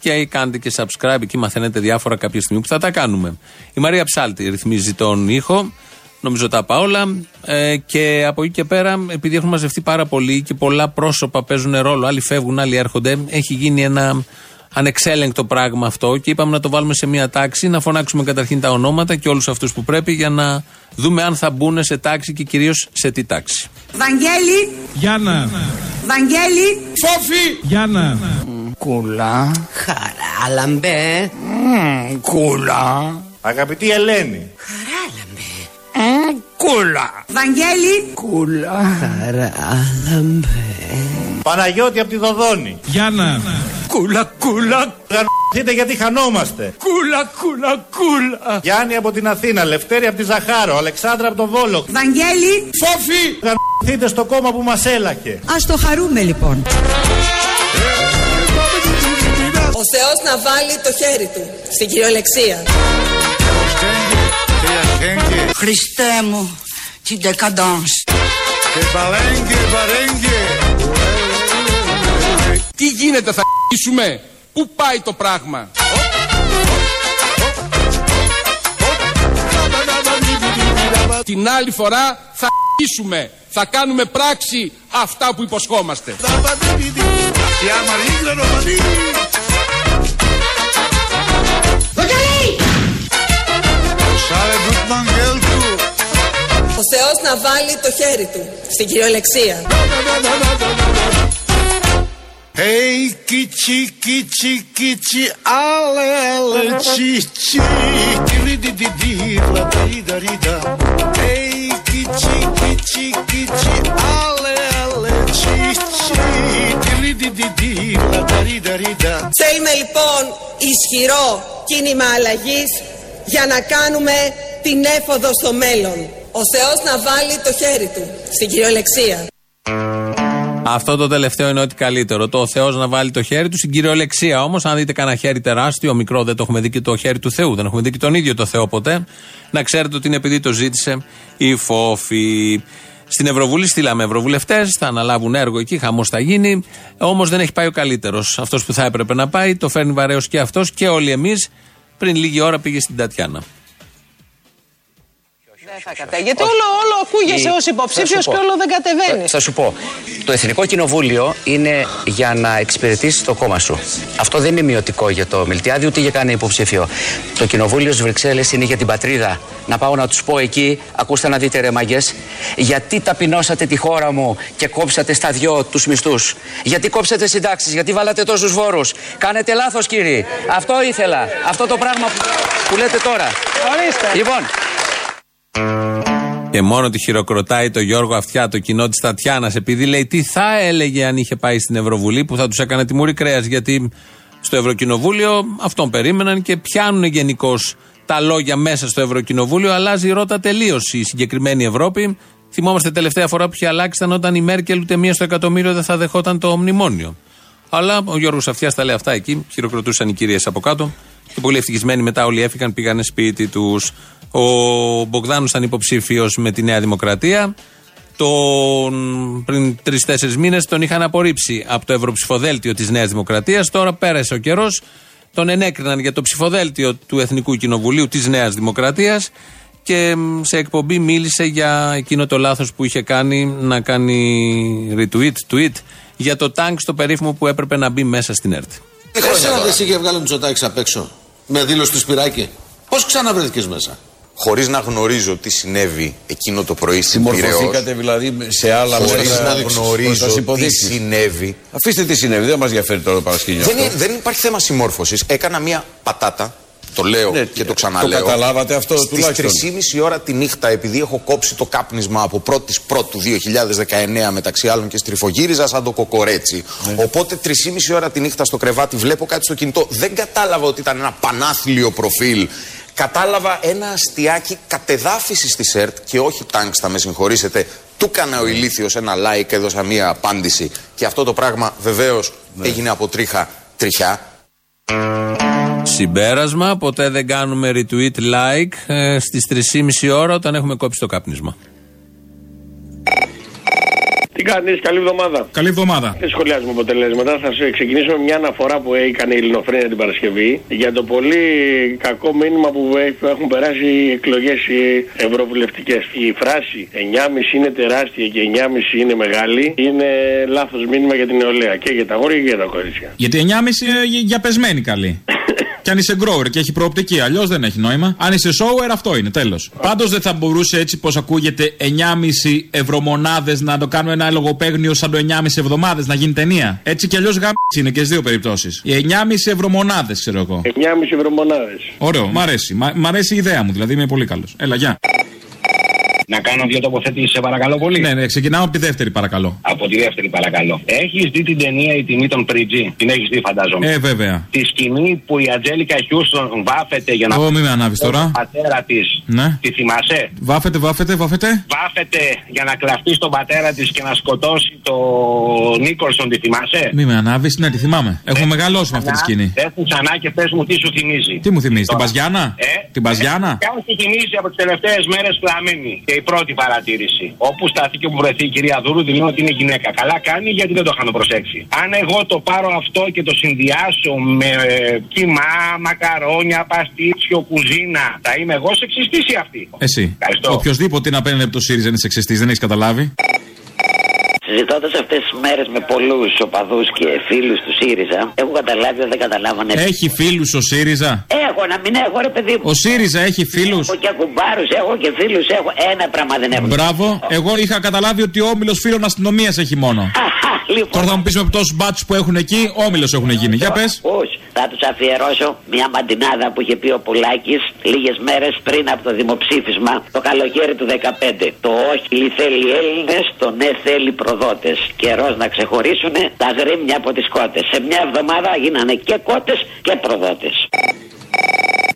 και κάντε και subscribe και μαθαίνετε διάφορα κάποια στιγμή που θα τα κάνουμε. Η Μαρία Ψάλτη ρυθμίζει τον ήχο, νομίζω τα πάω όλα. Ε, και από εκεί και πέρα, επειδή έχουν μαζευτεί πάρα πολλοί και πολλά πρόσωπα παίζουν ρόλο, άλλοι φεύγουν, άλλοι έρχονται, έχει γίνει ένα ανεξέλεγκτο πράγμα αυτό και είπαμε να το βάλουμε σε μια τάξη, να φωνάξουμε καταρχήν τα ονόματα και όλους αυτούς που πρέπει για να δούμε αν θα μπουν σε τάξη και κυρίως σε τι τάξη. Βαγγέλη. Γιάννα. Βαγγέλη. Φόφη. Γιάννα. Κούλα. Χαράλαμπε. Κούλα. Αγαπητή Ελένη. Χαράλαμπε. Κούλα. Βαγγέλη. Κούλα. Χαράλαμπε. Παναγιώτη από τη Δοδόνη. Γιάννα. Κούλα, κούλα. Γαρ***τε γιατί χανόμαστε. Κούλα, κούλα, κούλα. Γιάννη από την Αθήνα, Λευτέρη από τη Ζαχάρο, Αλεξάνδρα από τον Βόλο. Βαγγέλη. Φόφη. Γαρ***τε στο κόμμα που μας έλαχε. Ας το χαρούμε λοιπόν. Ο Θεός να βάλει το χέρι του στην κυριολεξία. Χριστέ μου, την δεκαδάνς. Τι γίνεται, θα κ***σουμε. Πού πάει το πράγμα. Την άλλη φορά θα κ***σουμε. Θα κάνουμε πράξη αυτά που υποσχόμαστε. Ο Θεός να βάλει το χέρι του στην κυριολεξία. Hey, kichi, kichi, kichi, ale, ale, chichi, kiri, di, di, di, la, di, da, di, da. Hey, kichi, kichi, kichi, ale, ale, chichi, kiri, di, di, di, la, di, da, di, da. Θέλουμε λοιπόν ισχυρό κίνημα αλλαγής για να κάνουμε την έφοδο στο μέλλον. Ο Θεός να βάλει το χέρι του στην κυριολεξία. Αυτό το τελευταίο είναι ό,τι καλύτερο. Το ο Θεός να βάλει το χέρι του στην κυριολεξία. Όμως, αν δείτε κανένα χέρι τεράστιο, μικρό, δεν το έχουμε δει και το χέρι του Θεού. Δεν έχουμε δει και τον ίδιο το Θεό ποτέ. Να ξέρετε ότι είναι επειδή το ζήτησε η Φόφη. Στην Ευρωβουλή στείλαμε ευρωβουλευτές, θα αναλάβουν έργο εκεί, χαμός θα γίνει. Όμως δεν έχει πάει ο καλύτερος. Αυτός που θα έπρεπε να πάει, το φέρνει βαρέως και αυτός και όλοι εμείς. Πριν λίγη ώρα πήγε στην Τατιάνα. Δεν θα κατέ... Γιατί όχι. όλο, όλο ακούγεσαι ως υποψήφιος και όλο δεν κατεβαίνεις. Θα σου πω, το Εθνικό Κοινοβούλιο είναι για να εξυπηρετήσει το κόμμα σου. Αυτό δεν είναι μειωτικό για το Μιλτιάδη ούτε για κανένα υποψήφιο. Το Κοινοβούλιο στις Βρυξέλλες είναι για την πατρίδα. Να πάω να τους πω εκεί, ακούστε να δείτε ρε μάγκες, γιατί ταπεινώσατε τη χώρα μου και κόψατε στα δυο τους μισθούς. Γιατί κόψατε συντάξεις, γιατί βάλατε τόσους φόρους. Κάνετε λάθος κύριοι. Αυτό ήθελα. Αυτό το πράγμα που, που λέτε τώρα. Ορίστε. Λοιπόν. Και μόνο τη χειροκροτάει το Γιώργο Αυτιά, το κοινό της Τατιάνας, επειδή λέει τι θα έλεγε αν είχε πάει στην Ευρωβουλή που θα τους έκανε τη μουρή κρέας, γιατί στο Ευρωκοινοβούλιο αυτόν περίμεναν και πιάνουν γενικώς τα λόγια μέσα στο Ευρωκοινοβούλιο. Αλλάζει η ρότα τελείως η συγκεκριμένη Ευρώπη. Θυμόμαστε τελευταία φορά που είχε αλλάξει ήταν όταν η Μέρκελ ούτε μία στο εκατομμύριο δεν θα δεχόταν το μνημόνιο. Αλλά ο Γιώργος Αυτιάς τα λέει αυτά εκεί, χειροκροτούσαν οι κυρίες από κάτω και πολύ ευτυχισμένοι μετά όλοι έφυγαν, πήγανε σπίτι τους. Ο Μπογδάνος ήταν υποψήφιος με τη Νέα Δημοκρατία. Τον... Πριν τρεις-τέσσερις μήνες τον είχαν απορρίψει από το Ευρωψηφοδέλτιο της Νέας Δημοκρατίας. Τώρα πέρασε ο καιρός. Τον ενέκριναν για το ψηφοδέλτιο του Εθνικού Κοινοβουλίου της Νέας Δημοκρατίας. Και σε εκπομπή μίλησε για εκείνο το λάθος που είχε κάνει να κάνει retweet, tweet για το τάγκ στο περίφημο που έπρεπε να μπει μέσα στην ΕΡΤ. Χρυσάνατε εσύ και βγάλε Μητσοτάκης απ' έξω με δήλωση του Σπυράκη. Πώς ξαναβρέθηκες μέσα. Χωρίς να γνωρίζω τι συνέβη εκείνο το πρωί στην Πειραιώς. Συμμορφωθήκατε δηλαδή σε άλλα μέρη. Χωρίς να γνωρίζω τι συνέβη. Αφήστε τι συνέβη, δεν μας ενδιαφέρει τώρα το παρασκήνιο. Δεν, δεν υπάρχει θέμα συμμόρφωσης. Έκανα μία πατάτα. Το λέω ναι, και το ξαναλέω. Το καταλάβατε αυτό στις τουλάχιστον. Στις τρεις και μισή ώρα τη νύχτα, επειδή έχω κόψει το κάπνισμα από πρώτη Πρώτου δύο χιλιάδες δεκαεννέα μεταξύ άλλων και στριφογύριζα σαν το κοκορέτσι. Ναι. Οπότε τρεις και μισή ώρα τη νύχτα στο κρεβάτι βλέπω κάτι στο κινητό. Δεν κατάλαβα ότι ήταν ένα πανάθλιο προφίλ. Κατάλαβα ένα αστιάκι κατεδάφισης της ΕΡΤ και όχι τάγκστα, με συγχωρήσετε. Του έκανα ο ηλίθιος ένα like, έδωσα μία απάντηση. Και αυτό το πράγμα βεβαίως ναι. έγινε από τρίχα τριχιά. Συμπέρασμα, ποτέ δεν κάνουμε retweet, like ε, στις τρεις και μισή ώρα όταν έχουμε κόψει το κάπνισμα. Τι κάνεις, καλή εβδομάδα. Καλή εβδομάδα. Δεν σχολιάζουμε αποτελέσματα. Θα ξεκινήσω με μια αναφορά που έκανε η Ελληνοφρένεια την Παρασκευή για το πολύ κακό μήνυμα που έχουν περάσει οι εκλογές ευρωβουλευτικές. Η φράση εννιά και μισή είναι τεράστια και εννιά και μισή είναι μεγάλη είναι λάθος μήνυμα για την νεολαία και για τα αγόρια και για τα κορίτσια. Γιατί εννιά και μισή είναι για πεσμένη καλή. Κι αν είσαι grower και έχει προοπτική, αλλιώς δεν έχει νόημα. Αν είσαι shower, αυτό είναι, τέλος. Πάντως δεν θα μπορούσε έτσι, πως ακούγεται, εννιά και μισή ευρωμονάδες να το κάνουν ένα λογοπαίγνιο σαν το εννιά και μισή εβδομάδες να γίνει ταινία. Έτσι κι αλλιώς γάμ είναι και στις δύο περιπτώσεις. Οι εννιά και μισή ευρωμονάδες, ξέρω εγώ. εννιά και μισή ευρωμονάδες. Ωραίο, μ' αρέσει. Μ' αρέσει η ιδέα μου, δηλαδή είμαι πολύ καλός. Έλα, γεια. Να κάνω δύο τοποθετήσεις, σε παρακαλώ πολύ. Ναι, ναι, ξεκινάω από τη δεύτερη, παρακαλώ. Από τη δεύτερη, παρακαλώ. Έχεις δει την ταινία «Η τιμή των Πριτζή»? Την έχεις δει, φαντάζομαι. Ε, βέβαια. Τη σκηνή που η Ατζέλικα Χιούστον βάφεται για να. Ω, μην με ανάβεις τώρα. Τον πατέρα της. Ναι. Τη θυμάσαι? Βάφεται, βάφεται, βάφεται. Βάφεται για να κλαφτεί στον πατέρα της και να σκοτώσει τον Νίκολσον, τη θυμάσαι? Μην με ανάβεις, ναι, τη θυμάμαι. Έχω ε, μεγαλώσει με αυτή τη σκηνή. Έχουν ξανά και πες μου τι σου θυμίζει. Τι μου θυμίζει, τώρα. Την Παζιάνα? Ε, την Παζιάνα. Κάπως τη θυμίζει από τις τελευταίες μέρες Φλαμίνη. Και η πρώτη παρατήρηση. Όπου στάθηκε που βρεθεί η κυρία Δουρού, δηλώνει ότι είναι γυναίκα. Καλά κάνει, γιατί δεν το είχαν προσέξει. Αν εγώ το πάρω αυτό και το συνδυάσω με ε, κιμά, μακαρόνια, παστίτσιο, κουζίνα, θα είμαι εγώ σεξιστής ή αυτή? Εσύ. Οποιοςδήποτε είναι απέναντι από το ΣΥΡΙΖΑ είναι σεξιστής, δεν έχεις καταλάβει. Συζητώντας αυτές τις μέρες με πολλούς οπαδούς και φίλους του ΣΥΡΙΖΑ, έχω καταλάβει ότι δεν καταλάβανε. Έχει φίλους ο ΣΥΡΙΖΑ? Έχω, να μην έχω, ρε παιδί μου. Ο ΣΥΡΙΖΑ έχει φίλους? Έχω και κουμπάρους, έχω και φίλους, έχω. Ένα πράγμα δεν έχω. Μπράβο, εγώ είχα καταλάβει ότι ο όμιλος φίλων αστυνομίας έχει μόνο. Λοιπόν. Τώρα θα μου πεις με τόσους μπάτσους που έχουν εκεί, όμιλος έχουν γίνει. Για πες. Πώς, θα τους αφιερώσω μια μαντινάδα που είχε πει ο Πουλάκης λίγες μέρες πριν από το δημοψήφισμα το καλοκαίρι του δεκαπέντε. Το όχι θέλει Έλληνες, το ναι θέλει προδότες. Καιρός να ξεχωρίσουνε τα γρήμια από τις κότες. Σε μια εβδομάδα γίνανε και κότες και προδότες.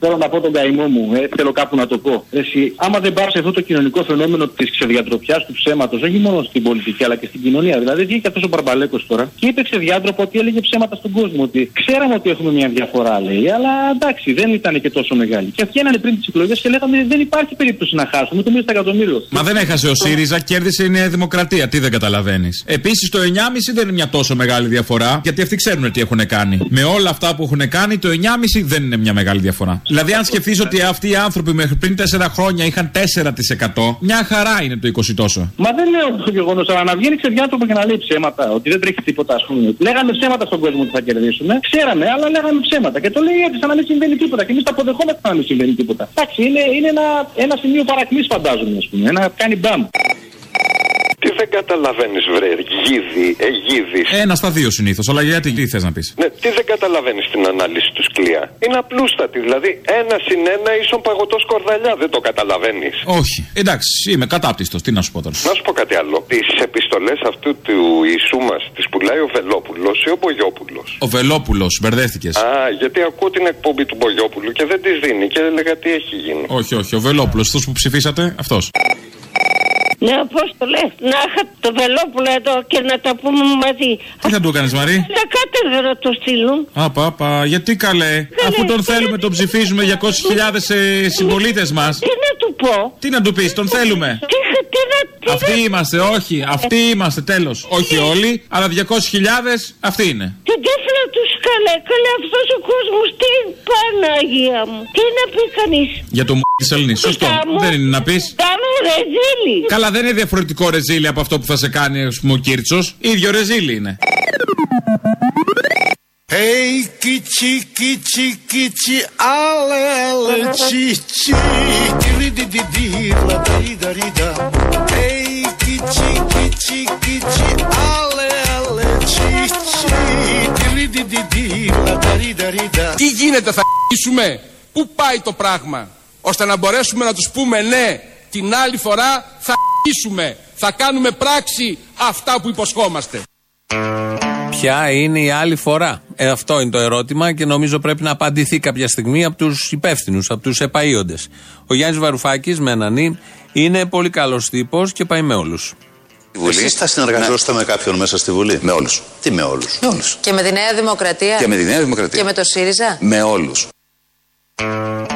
Θέλω να πω τον καημό μου, ε, θέλω κάπου να το πω. Εσύ, άμα δεν πάψει αυτό το κοινωνικό φαινόμενο της ξεδιατροπιάς, του ψέματος, όχι μόνο στην πολιτική αλλά και στην κοινωνία. Δηλαδή, βγήκε αυτός ο Μπαρμπαλέκος τώρα και είπε ξεδιάτροπο ότι έλεγε ψέματα στον κόσμο. Ότι ξέραμε ότι έχουμε μια διαφορά, λέει, αλλά εντάξει, δεν ήταν και τόσο μεγάλη. Και βγαίνανε πριν τις εκλογές και λέγανε δεν υπάρχει περίπτωση να χάσουμε το μισό εκατομμύριο. Μα δεν έχασε ο ΣΥΡΙΖΑ, κέρδισε η Νέα Δημοκρατία. Τι δεν καταλαβαίνεις? Επίσης, το εννιά κόμμα πέντε δεν είναι μια τόσο μεγάλη διαφορά, γιατί αυτοί ξέρουν τι έχουν κάνει. Με όλα αυτά που έχουν κάνει, το εννιά κόμμα πέντε δεν είναι μια μεγάλη διαφορά. Δηλαδή, αν σκεφτείς ότι αυτοί οι άνθρωποι μέχρι πριν τέσσερα χρόνια είχαν τέσσερα τοις εκατό, μια χαρά είναι το είκοσι τόσο. Μα δεν λέω το γεγονός, αλλά να βγαίνει ξεδιάτροπο και να λέει ψέματα, ότι δεν τρέχει τίποτα, ας πούμε. Λέγανε ψέματα στον κόσμο ότι θα κερδίσουμε. Ξέραμε, αλλά λέγανε ψέματα. Και το λέει έτσι, σαν να μην συμβαίνει τίποτα. Και εμείς τα αποδεχόμαστε, σαν να μην συμβαίνει τίποτα. Εντάξει, είναι, είναι ένα, ένα σημείο παρακμή, φαντάζομαι, ας πούμε. Ένα κάνει μπαμ. Τι δεν καταλαβαίνεις, βρε, Γίδη, Αιγίδης. Ένα στα δύο συνήθως, αλλά γιατί τι θες να πεις? Ναι, τι δεν καταλαβαίνεις την ανάλυση του Σκλία. Είναι απλούστατη, δηλαδή ένα συν ένα ίσον παγωτός κορδαλιά, δεν το καταλαβαίνεις? Όχι. Εντάξει, είμαι κατάπτυστος, τι να σου πω τώρα. Να σου πω κάτι άλλο. Τις επιστολές αυτού του Ιησού μας τις πουλάει ο Βελόπουλος ή ο Μπογιόπουλος? Ο Βελόπουλος, μπερδεύτηκες. Α, γιατί ακούω την εκπομπή του Μπογιόπουλου και δεν τη δίνει και έλεγα τι έχει γίνει. Όχι, όχι, ο Βελόπουλος, αυτός που ψηφίσατε, αυτός. Ναι, Απόστολε, να είχα το Βελόπουλο εδώ και να τα πούμε μαζί. Τι θα του έκανες, Μαρή? Να κάτε να το στείλουν. Απα, πα, γιατί καλέ? Αφού τον θέλουμε, τον ψηφίζουμε διακόσιες χιλιάδες συμπολίτες μας. Τι να του πω? Τι να του πεις, τον θέλουμε. Αυτοί είμαστε, όχι, αυτοί είμαστε, τέλος. Όχι όλοι, αλλά διακόσιες χιλιάδες αυτοί είναι. Τι να τους καλέ, καλέ αυτός ο κόσμος, τι Παναγία μου. Τι να πει κανείς? Για το μ*** της Ελληνής, σωστό, δεν είναι να πεις. Ρεζίλι. Καλά, δεν είναι διαφορετικό ρεζίλι από αυτό που θα σε κάνει, ας πούμε, ο Κίρτσος. Ίδιο ρεζίλι είναι. Hey, kichi, kichi, kichi, ale, ale, chichi, kili-di-di-di, la-da-di-da-di-da. Hey, kichi, kichi, kichi, ale, ale, chichi, kili-di-di-di, la-da-di-da-di-da. Τι γίνεται, θα χ***σουμε? Πού πάει το πράγμα, ώστε να μπορέσουμε να τους πούμε ναι. Την άλλη φορά θα αρχίσουμε, θα κάνουμε πράξη αυτά που υποσχόμαστε. Ποια είναι η άλλη φορά? Ε, αυτό είναι το ερώτημα και νομίζω πρέπει να απαντηθεί κάποια στιγμή από τους υπεύθυνους, από τους επαΐοντες. Ο Γιάννης Βαρουφάκης, με έναν νι, είναι πολύ καλός τύπος και πάει με όλους. Εσείς θα συνεργαζόσαστε, ναι, με κάποιον μέσα στη Βουλή? Με όλους. Τι με όλους? Με όλους. Και με τη Νέα Δημοκρατία? Και με τη Νέα Δημοκρατία. Και με το ΣΥΡΙΖΑ? Με όλους.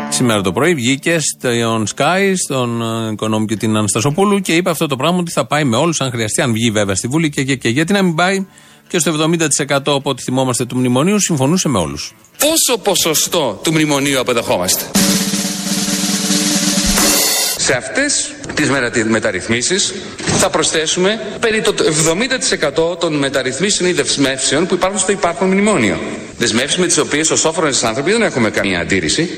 Σήμερα το πρωί βγήκε στον Sky, στον Οικονόμη και την Αναστασοπούλου και είπε αυτό το πράγμα ότι θα πάει με όλους αν χρειαστεί, αν βγει βέβαια στη Βουλή και, και, και. Γιατί να μην πάει? Και στο εβδομήντα τοις εκατό από ό,τι θυμόμαστε του μνημονίου συμφωνούσε με όλους. Πόσο ποσοστό του μνημονίου απεδεχόμαστε? Σε αυτές τις μεταρρυθμίσεις θα προσθέσουμε περί το εβδομήντα τοις εκατό των μεταρρυθμίσεων ή δεσμεύσεων που υπάρχουν στο υπάρχον μνημόνιο. Δεσμεύσεις με τις οποίες ως όφρονες άνθρωποι δεν έχουμε καμία αντίρρηση.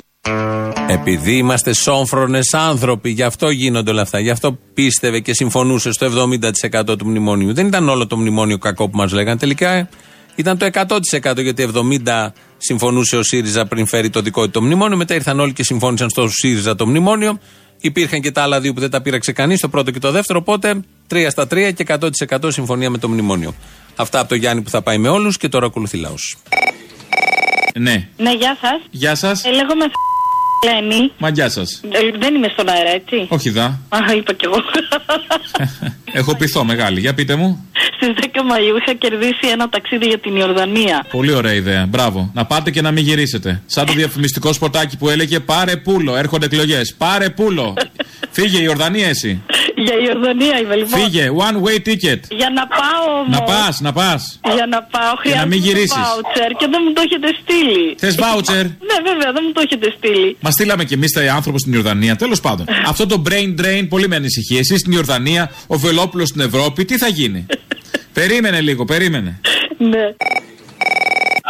Επειδή είμαστε σόφρονες άνθρωποι, γι' αυτό γίνονται όλα αυτά. Γι' αυτό πίστευε και συμφωνούσε στο εβδομήντα τοις εκατό του μνημονίου. Δεν ήταν όλο το μνημόνιο κακό που μας λέγανε. Τελικά ήταν το εκατό τοις εκατό, γιατί εβδομήντα τοις εκατό συμφωνούσε ο ΣΥΡΙΖΑ πριν φέρει το δικό του το μνημόνιο. Μετά ήρθαν όλοι και συμφώνησαν στο ΣΥΡΙΖΑ το μνημόνιο. Υπήρχαν και τα άλλα δύο που δεν τα πήραξε κανείς, το πρώτο και το δεύτερο. Οπότε τρία στα τρία και εκατό τοις εκατό συμφωνία με το μνημόνιο. Αυτά από το Γιάννη που θα πάει με όλους και τώρα ακολουθεί λαός. Ναι. Ναι, γεια σας. Γεια σας. Ε, λέγομαι Λένη. Μα γεια σας. Δεν είμαι στον αέρα, έτσι. Όχι δα. Α, είπα κι εγώ. Έχω πειθώ μεγάλη. Για πείτε μου. Στις δέκα Μαΐου είχα κερδίσει ένα ταξίδι για την Ιορδανία. Πολύ ωραία ιδέα. Μπράβο. Να πάτε και να μην γυρίσετε. Σαν το διαφημιστικό σποτάκι που έλεγε πάρε πούλο. Έρχονται εκλογές. Πάρε πούλο. Φύγε η Ιορδανία εσύ. Για η Ιορδανία είμαι λοιπόν. Φύγε. One way ticket. Για να πάω όμως. Να πας, να πας. Για να πάω χρειάζεται. Για να μην γυρίσεις. Βάουτσερ και δεν μου το έχετε στείλει. Θες βάουτσερ. Ναι, βέβαια, δεν μου το έχετε στείλει. Μα στείλαμε κι εμείς τα άνθρωποι στην Ιορδανία. Τέλος πάντων. Αυτό το brain drain πολύ με ανησυχεί. Εσείς στην Ιορδανία, ο Βελόπουλος στην Ευρώπη, τι θα γίνει. Περίμενε λίγο, περίμενε. Ναι.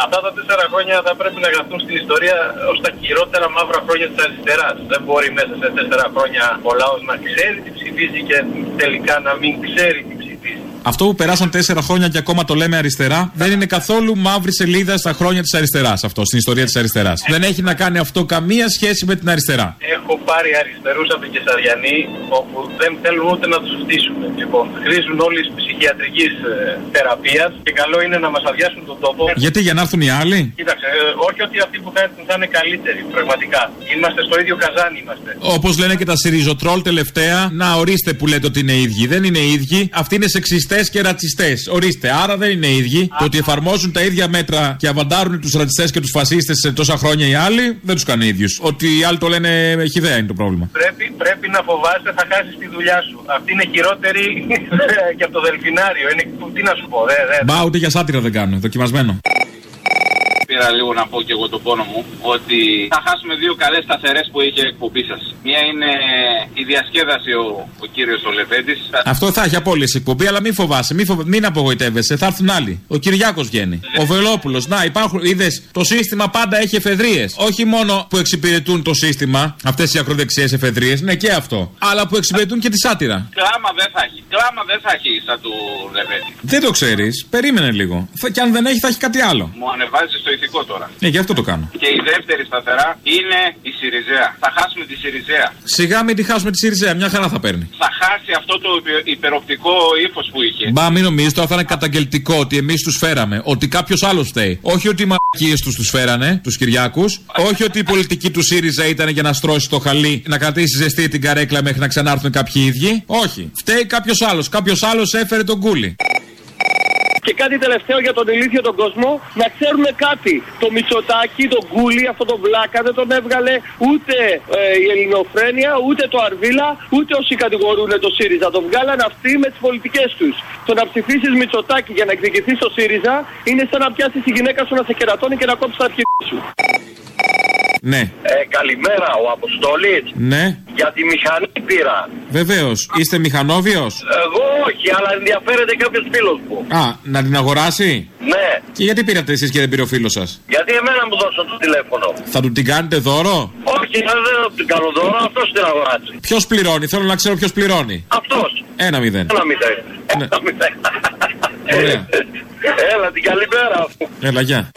Αυτά τα τέσσερα χρόνια θα πρέπει να γραφτούν στην ιστορία ως τα χειρότερα μαύρα χρόνια της αριστεράς. Δεν μπορεί μέσα σε τέσσερα χρόνια ο λαός να ξέρει τι ψηφίζει και τελικά να μην ξέρει τι ψηφίζει. Αυτό που περάσαν τέσσερα χρόνια και ακόμα το λέμε αριστερά, δεν είναι καθόλου μαύρη σελίδα στα χρόνια της αριστεράς αυτό, στην ιστορία της αριστεράς. Δεν έχει να κάνει αυτό καμία σχέση με την αριστερά. Έχω πάρει αριστερούς από την Κεσαριανή, όπου δεν θέλουν ούτε να τους φτύσουν. Λοιπόν, χρήζουν όλης ψυχιατρικής ε, θεραπείας και καλό είναι να μας αδειάσουν τον τόπο. Γιατί, για να έρθουν οι άλλοι. Κοίταξε, ε, όχι ότι αυτοί που θα έρθουν θα είναι καλύτεροι, πραγματικά. Είμαστε στο ίδιο καζάνι είμαστε. Όπως λένε και τα Σιριζοτρόλ τελευταία, να ορίστε που λέτε ότι είναι ίδιοι. Δεν είναι ίδιοι. Αυτοί είναι σεξιστές και ρατσιστές. Ορίστε, άρα δεν είναι ίδιοι. Το ότι εφαρμόζουν τα ίδια μέτρα και αβαντάρουν τους ρατσιστές και τους φασίστες σε τόσα χρόνια οι άλλοι, δεν τους κάνει ίδιους. Ότι οι άλλοι το λένε χυδαία είναι το πρόβλημα. Πρέπει, πρέπει να φοβάσαι, θα χάσεις τη δουλειά σου. Αυτή είναι χειρότερη και από το δελφινάριο. Είναι, τι να σου πω, δε, δε. Μπα, ούτε για σάτυρα δεν κάνω. Δοκιμασμένο. Πήρα λίγο να πω και εγώ τον πόνο μου ότι θα χάσουμε δύο καλές σταθερές που είχε η εκπομπή σας. Μία είναι η διασκέδαση ο, ο κύριος ο Λεβέντης. Αυτό θα έχει από όλες η εκπομπή, αλλά μην φοβάσαι, μην, φοβ... μην απογοητεύεσαι, θα έρθουν άλλοι. Ο Κυριάκος βγαίνει. Ο Βελόπουλος. Να, υπάρχουν, είδες, το σύστημα πάντα έχει εφεδρείες. Όχι μόνο που εξυπηρετούν το σύστημα, αυτές οι ακροδεξιές εφεδρείες, ναι και αυτό. Αλλά που εξυπηρετούν και τη σάτυρα. Κλάμα δεν θα έχει. Κλάμα δεν θα έχει σαν του Λεβέντη. Δεν το ξέρεις, περίμενε λίγο. Θα... Και αν δεν έχει, θα έχει κάτι άλλο. Μου ανεβάζει το τώρα. Ναι, γι' αυτό το κάνω. Και η δεύτερη σταθερά είναι η ΣΥΡΙΖΑ. Θα χάσουμε τη ΣΥΡΙΖΑ. Σιγά μην τη χάσουμε τη ΣΥΡΙΖΑ, μια χαρά θα παίρνει. Θα χάσει αυτό το υπεροπτικό ύφος που είχε. Μπα, μην νομίζεις τώρα θα είναι καταγγελτικό ότι εμείς τους φέραμε. Ότι κάποιος άλλος φταίει. Όχι ότι οι μαλακίες τους τους φέρανε, τους Κυριάκους. Όχι ότι η πολιτική του ΣΥΡΙΖΑ ήταν για να στρώσει το χαλί, να κρατήσει ζεστή την καρέκλα μέχρι να ξανάρθουν κάποιοι ίδιοι. Όχι. Φταίει κάποιος άλλος. Κάποιος άλλος έφερε τον κούλι. Και κάτι τελευταίο για τον ηλίθιο τον κόσμο, να ξέρουμε κάτι. Το Μητσοτάκη, τον Κούλι, αυτό τον βλάκα δεν τον έβγαλε ούτε ε, η Ελληνοφρένεια, ούτε το Αρβίλα, ούτε όσοι κατηγορούν το ΣΥΡΙΖΑ. Τον βγάλαν αυτοί με τις πολιτικές τους. Το να ψηφίσεις Μητσοτάκη για να εκδικηθείς το ΣΥΡΙΖΑ είναι σαν να πιάσεις τη γυναίκα σου να σε κερατώνει και να κόψεις τα αρχίδια σου. Ναι. Ε, καλημέρα, ο Αποστολής. Ναι. Για τη μηχανή πήρα. Βεβαίως. Είστε μηχανόβιος? Εγώ όχι, αλλά ενδιαφέρεται κάποιος φίλος μου. Α, να την αγοράσει? Ναι. Και γιατί πήρατε εσείς και δεν πήρε ο φίλος σας? Γιατί εμένα μου δώσατε το τηλέφωνο. Θα του την κάνετε δώρο? Όχι, δεν θα την κάνω δώρο, αυτός την αγοράζει. Ποιος πληρώνει, θέλω να ξέρω ποιος πληρώνει. Αυτός. Ένα μηδέν. Ένα μηδέν. Ναι. Ένα μηδέν. Ωραία. Έλα, την καλημέρα. Έλα, γεια.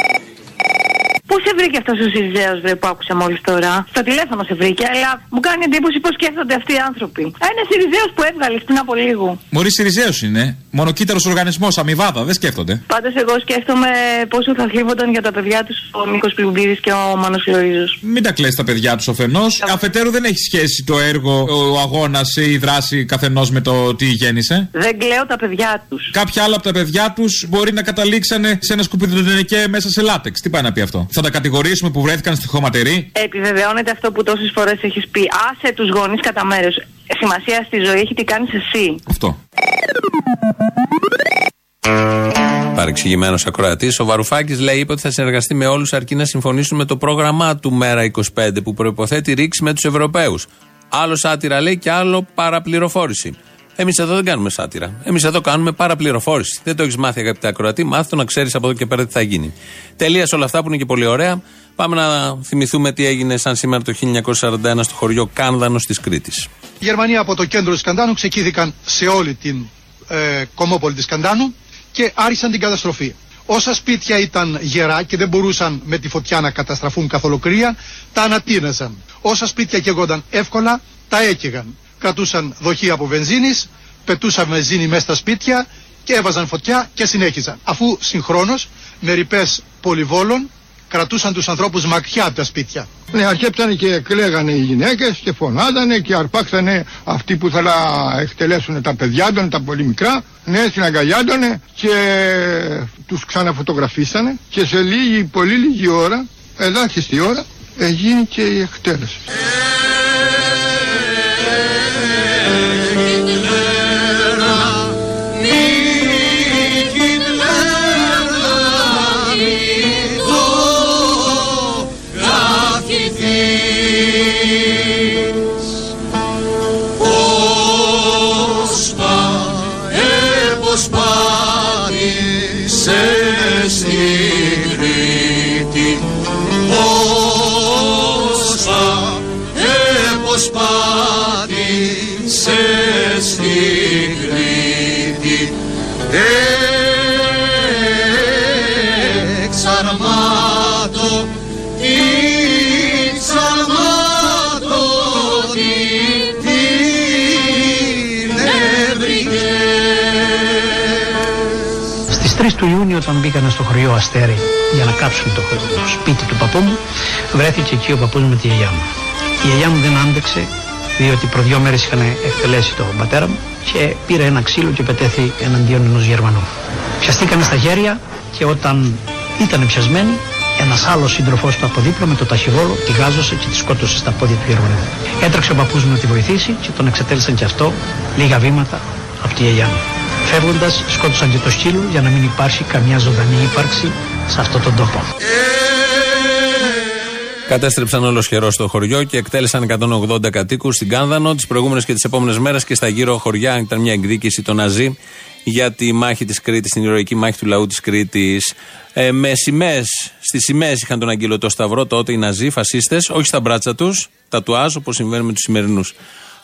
Πού σε βρήκε αυτός ο Σιζέος, βρε, που άκουσα μόλις τώρα? Στο τηλέφωνο σε βρήκε, αλλά μου κάνει εντύπωση πώς σκέφτονται αυτοί οι άνθρωποι. Ένα Σιριζέος που έβγαλε πριν από λίγο. Μωρή Σιριζέος είναι. Μονοκύτταρος οργανισμός, αμοιβάδα, δεν σκέφτονται. Πάντως, εγώ σκέφτομαι πόσο θα θλίβονταν για τα παιδιά τους ο Νίκος Πλυμπίδης και ο Μάνος Λοΐζος. Μην τα κλαις τα παιδιά τους αφενός. Αφετέρου, δεν έχει σχέση το έργο, ο αγώνας ή η δράση καθενός με το τι γέννησε. Δεν κλαίω τα παιδιά τους. Κάποια άλλα από τα παιδιά τους μπορεί να καταλήξανε σε ένα σκουπιδοτενεκέ μέσα σε λάτεξ. Τι πάει να πει αυτό? Θα τα κατηγορήσουμε που βρέθηκαν στη χωματερή. Επιβεβαιώνεται αυτό που τόσες φορές έχεις πει. Άσε τους γονείς κατά μέρος. Σημασία στη ζωή έχει τι κάνεις εσύ. Αυτό. Παρεξηγημένος ακροατής. Ο Βαρουφάκης λέει, είπε ότι θα συνεργαστεί με όλους αρκεί να συμφωνήσουν με το πρόγραμμά του Μέρα είκοσι πέντε που προϋποθέτει ρήξη με τους Ευρωπαίους. Άλλο σάτυρα λέει και άλλο παραπληροφόρηση. Εμείς εδώ δεν κάνουμε σάτυρα. Εμείς εδώ κάνουμε παραπληροφόρηση. Δεν το έχεις μάθει, αγαπητέ ακροατή. Μάθε το να ξέρεις από εδώ και πέρα τι θα γίνει. Τελείωσε όλα αυτά που είναι και πολύ ωραία. Πάμε να θυμηθούμε τι έγινε σαν σήμερα το χίλια εννιακόσια σαράντα ένα στο χωριό Κάνδανος της Κρήτης. Η Γερμανία από το κέντρο της Κανδάνου ξεκίνησαν σε όλη την ε, κομμόπολη της Κανδάνου και άρχισαν την καταστροφή. Όσα σπίτια ήταν γερά και δεν μπορούσαν με τη φωτιά να καταστραφούν καθ' ολοκλήρια, τα ανατείναζαν. Όσα σπίτια καίγονταν εύκολα, τα έκαιγαν. Κρατούσαν δοχεία από βενζίνης, πετούσαν βενζίνη μέσα στα σπίτια και έβαζαν φωτιά και συνέχιζαν. Αφού συγχρόνως με ρηπές πολυβόλων κρατούσαν τους ανθρώπους μακριά από τα σπίτια. Ναι, αρχέψανε και κλαίγανε οι γυναίκες και φωνάζανε και αρπάξανε αυτοί που θα εκτελέσουν τα παιδιά των, τα πολύ μικρά. Ναι, συναγκαλιάντανε και τους ξαναφωτογραφίσανε και σε λίγη, πολύ λίγη ώρα, ελάχιστη ώρα, έγινε και η εκτέλεση. Του Ιούνιου, όταν μπήκαν στο χωριό Αστέρι για να κάψουν το, το σπίτι του παππού μου, βρέθηκε εκεί ο παππούς μου με τη γιαγιά μου. Η γιαγιά μου δεν άντεξε, διότι προ δύο μέρες είχαν εκτελέσει τον πατέρα μου και πήρε ένα ξύλο και πετέθη εναντίον ενός Γερμανού. Πιαστήκανε στα χέρια και όταν ήταν πιασμένοι, ένας άλλος σύντροφός του από δίπλα με το ταχυβόλο τη γάζωσε και τη σκότωσε στα πόδια του Γερμανού. Έτρεξε ο παππούς μου να τη βοηθήσει και τον εξετέλισαν και αυτό λίγα βήματα από τη γιαγιά μου. Φεύγοντας, σκότωσαν και το σκύλο για να μην υπάρχει καμιά ζωντανή ύπαρξη σε αυτόν τον τόπο. Κατέστρεψαν ολοσχερό στο χωριό και εκτέλεσαν εκατόν ογδόντα κατοίκους στην Κάνδανο τις προηγούμενες και τις επόμενες μέρες και στα γύρω χωριά. Ήταν μια εκδίκηση των Ναζί για τη μάχη της Κρήτης, την ηρωική μάχη του λαού της Κρήτης. Ε, με σημαίες, στις σημαίες είχαν τον αγγελωτό σταυρό τότε οι Ναζί, φασίστες, όχι στα μπράτσα τους, τατουάζ, όπως συμβαίνει με τους σημερινούς.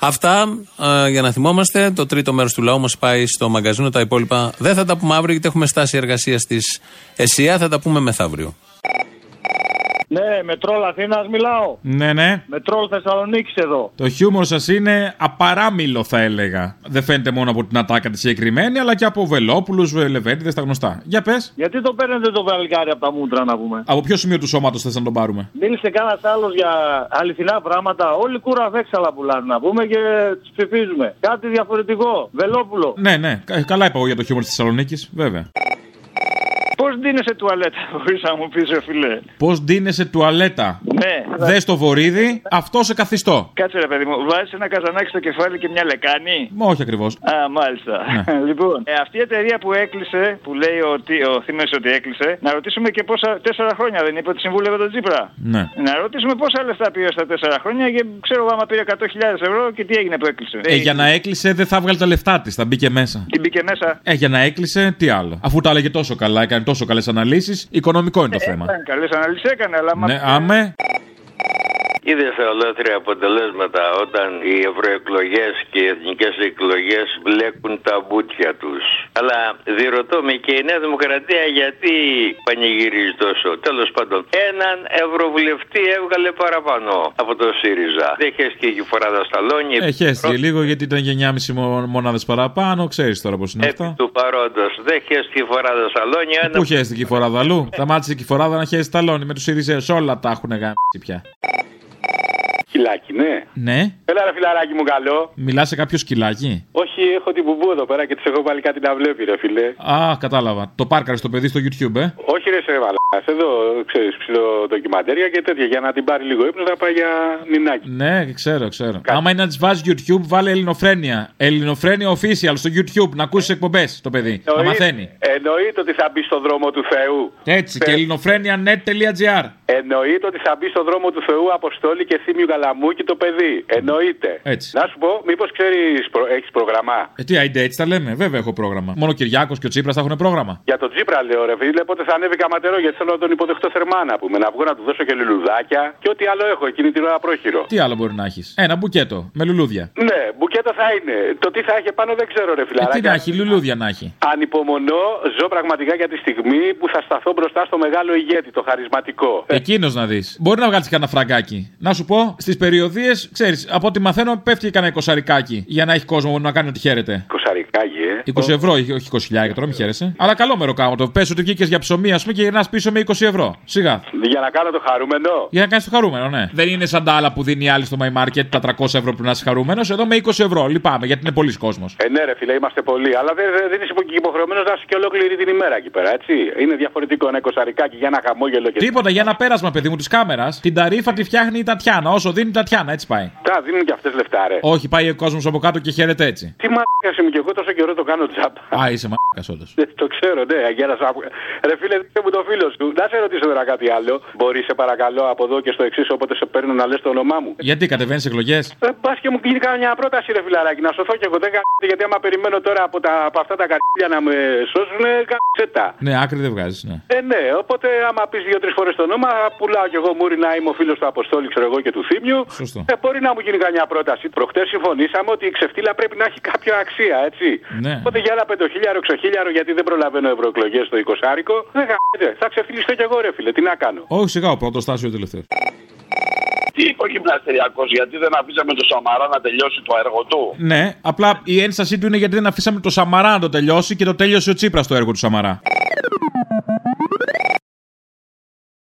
Αυτά ε, για να θυμόμαστε. Το τρίτο μέρος του λαού μας πάει στο μαγκαζίνο. Τα υπόλοιπα δεν θα τα πούμε αύριο, γιατί έχουμε στάση εργασίας της ΕΣΥΑ. Θα τα πούμε μεθαύριο. Ναι, Μετρόλ Αθήνας μιλάω. Ναι, ναι. Μετρόλ Θεσσαλονίκης εδώ. Το χιούμορ σας είναι απαράμιλο, θα έλεγα. Δεν φαίνεται μόνο από την ατάκα τη συγκεκριμένη, αλλά και από Βελόπουλους, Λεβέντιδες, τα γνωστά. Για πες. Γιατί το παίρνετε το βαλκάρι από τα μούτρα, να πούμε. Από ποιο σημείο του σώματος θες να τον πάρουμε. Μίλησε κανένας άλλος για αληθινά πράγματα. Όλοι κουραβέξαλα πουλάνε, να πούμε, και τους ψηφίζουμε. Κάτι διαφορετικό. Βελόπουλο. Ναι, ναι. Καλά είπα εγώ για το χιούμορ της Θεσσαλονίκης, βέβαια. Πώς ντύνεσαι τουαλέτα, μπορείς να μου πεις, φίλε. Πώς ντύνεσαι τουαλέτα. Ναι. Δες το βορίδι, αυτό σε καθιστό. Κάτσε ρε παιδί μου, βάζεις ένα καζανάκι στο κεφάλι και μια λεκάνη. Μα όχι ακριβώς. Α, μάλιστα. Ναι. Λοιπόν, ε, αυτή η εταιρεία που έκλεισε, που λέει ότι ο Θήμιος ότι έκλεισε, να ρωτήσουμε και πόσα. Τέσσερα χρόνια δεν είπε ότι συμβούλευε τον Τσίπρα. Ναι. Να ρωτήσουμε πόσα λεφτά πήρε στα τέσσερα χρόνια και ξέρω άμα πήρε εκατό χιλιάδες ευρώ και τι έγινε που έκλεισε. Ε, ε, για να έκλεισε δεν θα βγάλει τα λεφτά τη, θα μπήκε μέσα. Τι μπήκε μέσα. Ε, για να έκλεισε, τι άλλο. Αφού τα έλεγε τόσο καλά, έκανε τόσο καλές αναλύσεις, οικονομικό είναι το ε, θέμα. Έκανε καλές αναλύσεις, έκανε, αλλά... Ναι, άμε... Είδε σε ολόκληρα αποτελέσματα όταν οι ευρωεκλογές και οι εθνικές εκλογές μπλέκουν τα μπούτια τους. Αλλά διερωτώ με και η Νέα Δημοκρατία γιατί πανηγυρίζει τόσο. Τέλος πάντων, έναν ευρωβουλευτή έβγαλε παραπάνω από το ΣΥΡΙΖΑ. Δεν χέστηκε εκεί φορά τα σταλόνι. Ε, χέστηκε προ... λίγο γιατί ήταν για εννιά και μισή μονάδες παραπάνω. Ξέρεις τώρα πώς είναι αυτά. Του παρόντος, δεν χέστηκε η φορά τα σταλόνι. Ένα... Πού χέστηκε η φορά αλλού. Θα μάτισε και η φορά να χέσει σταλόνι. Με τους ΣΥΡΙΖΑ όλα τα έχουν γάμψει πια. Σκυλάκι, ναι. Ναι. Έλα, ρε φιλαράκι μου, καλό. Μιλά σε κάποιο σκυλάκι. Όχι, έχω την μπουμπού εδώ πέρα και τη έχω βάλει κάτι να βλέπει, ρε φιλέ. Α, κατάλαβα. Το πάρκαρε το παιδί στο YouTube, ε. Όχι, ρε, σε βαλά. Εδώ, ξέρει, ψηλό ντοκιμαντέρια και τέτοια. Για να την πάρει λίγο ύπνο, θα πάει για νινάκι. Ναι, ξέρω, ξέρω. Κα... Άμα είναι να τη βάζει YouTube, βάλε Ελληνοφρένεια. Ελληνοφρένεια official στο YouTube. Να ακούσει εκπομπέ το παιδί. Εννοεί... Να μαθαίνει. Εννοείται ότι θα μπει στον δρόμο του Θεού. Έτσι, Θε... και ελληνοφρένεια τελεία net τελεία gr. Εννοείται ότι θα μπει στον δρόμο του Θεού, Αποστόλη και Θήμιου Καλαμούκι το παιδί. Εννοείται. Έτσι. Να σου πω, μήπως ξέρεις, προ... έχεις πρόγραμμα. Ε, τι, αϊντε, έτσι τα λέμε. Βέβαια έχω πρόγραμμα. Μόνο ο Κυριάκος και ο Τσίπρας θα έχουν πρόγραμμα. Για τον Τσίπρα λέω, ρε φίλε, πότε θα ανέβει καματερό για θέλω να τον υποδεχτώ θερμά, να πούμε. Να βγω να του δώσω και λουλουδάκια και ό,τι άλλο έχω εκείνη την ώρα πρόχειρο. Τι άλλο μπορεί να έχει? Ένα μπουκέτο με λουλούδια. Ναι, μπουκέτο θα είναι. Το τι θα έχει πάνω δεν ξέρω, ρε φιλαράκι. Ε, τι να έχει, λουλούδια να έχει. Ανυπομονώ, ζω πραγματικά για τη στιγμή που θα σταθώ μπροστά στο μεγάλο ηγέτη, το χαρισματικό. Εκείνο να δει. Μπορεί να βγάλει κανένα φραγκάκι. Να σου πω, στι περιοδίες, ξέρει, από ό,τι μαθαίνω πέφτει κανένα εικοσαρικάκι για να έχει κόσμο να κάνει ό,τι χαίρεται. είκοσι oh. ευρώ, όχι είκοσι χιλιάδες, τώρα μην χαίρεσαι. Αλλά καλό μεροκάματο. Πες ότι βγήκες για ψωμί, α πούμε, και γυρνάς πίσω με είκοσι ευρώ. Σιγά. Για να κάνω το χαρούμενο. Για να κάνεις το χαρούμενο, ναι. Δεν είναι σαν τα άλλα που δίνει η άλλη στο My Market, τα τριακόσια ευρώ που να είσαι χαρούμενος. Εδώ με είκοσι ευρώ. Λυπάμαι, γιατί είναι πολλοί κόσμος. Ε, ναι, ρε φίλε, είμαστε πολλοί. Αλλά δεν, δεν είσαι υποχρεωμένος να είσαι και ολόκληρη την ημέρα εκεί πέρα, έτσι. Είναι διαφορετικό ένα εικοσαρικάκι για ένα χαμόγελο και. Τίποτα, για ένα πέρασμα, παιδί μου, τη κάμερα. Την ταρίφα τη φτιάχνει η Τατιάνα. Όσο δίνει η Τατιάνα, έτσι πάει. Τα δίνουν και αυτές λεφτά, ρε. Όχι, πάει ο κόσμος από κάτω και χαίρεται έτσι. Τι μαλάκα είμαι κι εγώ τόσο καιρό το κάνω τζάμπα. Α, είσαι μαλάκα όντως. Το ξέρω, ναι, για να σα. Ρε φίλε, δείτε μου το φίλο σου. Να σε ρωτήσω τώρα κάτι άλλο. Μπορεί, σε παρακαλώ, από εδώ και στο εξής, όποτε σε παίρνω να λες το όνομά μου. Γιατί κατεβαίνεις εκλογές? Ε, πα και μου κλείνει κανένα μια πρόταση, ρε φιλαράκι, να σωθώ και εγώ. Δεν κάνω, γιατί άμα περιμένω τώρα από, τα, από αυτά τα καρδιά να με σώσουν, κάνω τσέτα. Ναι, άκρη δεν βγάζεις, ναι. Ε, ναι, οπότε άμα πει δύο-τρεις φορές το όνομα, πουλάω κι εγώ μούρι να είμαι ο φίλος του Αποστόλη, ξέρω εγώ και του Θήμιου. Σωστό. Ε, μπορεί να μου γίνει κανένα πρόταση. Προχτές συμφωνήσαμε ότι η ξεφτύλα πρέπει να έχει κάποια αξία, έτσι. Ναι. Οπότε για άλλα πεντοχίλιαρο, εξοχίλιαρο, γιατί δεν προλαβαίνω ευρωεκλογές στο εικοσάρικο. Δεν χαίρετε. Θα ξεφτυλιστώ κι εγώ, ρε φίλε. Τι να κάνω. Όχι, σιγά, ο πρώτος στάσιο τελευταίο. Τι είπε ο γυμναστεριακός, γιατί δεν αφήσαμε το Σαμαρά να τελειώσει το έργο του? Ναι, απλά η ένστασή του είναι γιατί δεν αφήσαμε το Σαμαρά να το τελειώσει και το τέλειωσε ο Τσίπρας το έργο του Σαμαρά.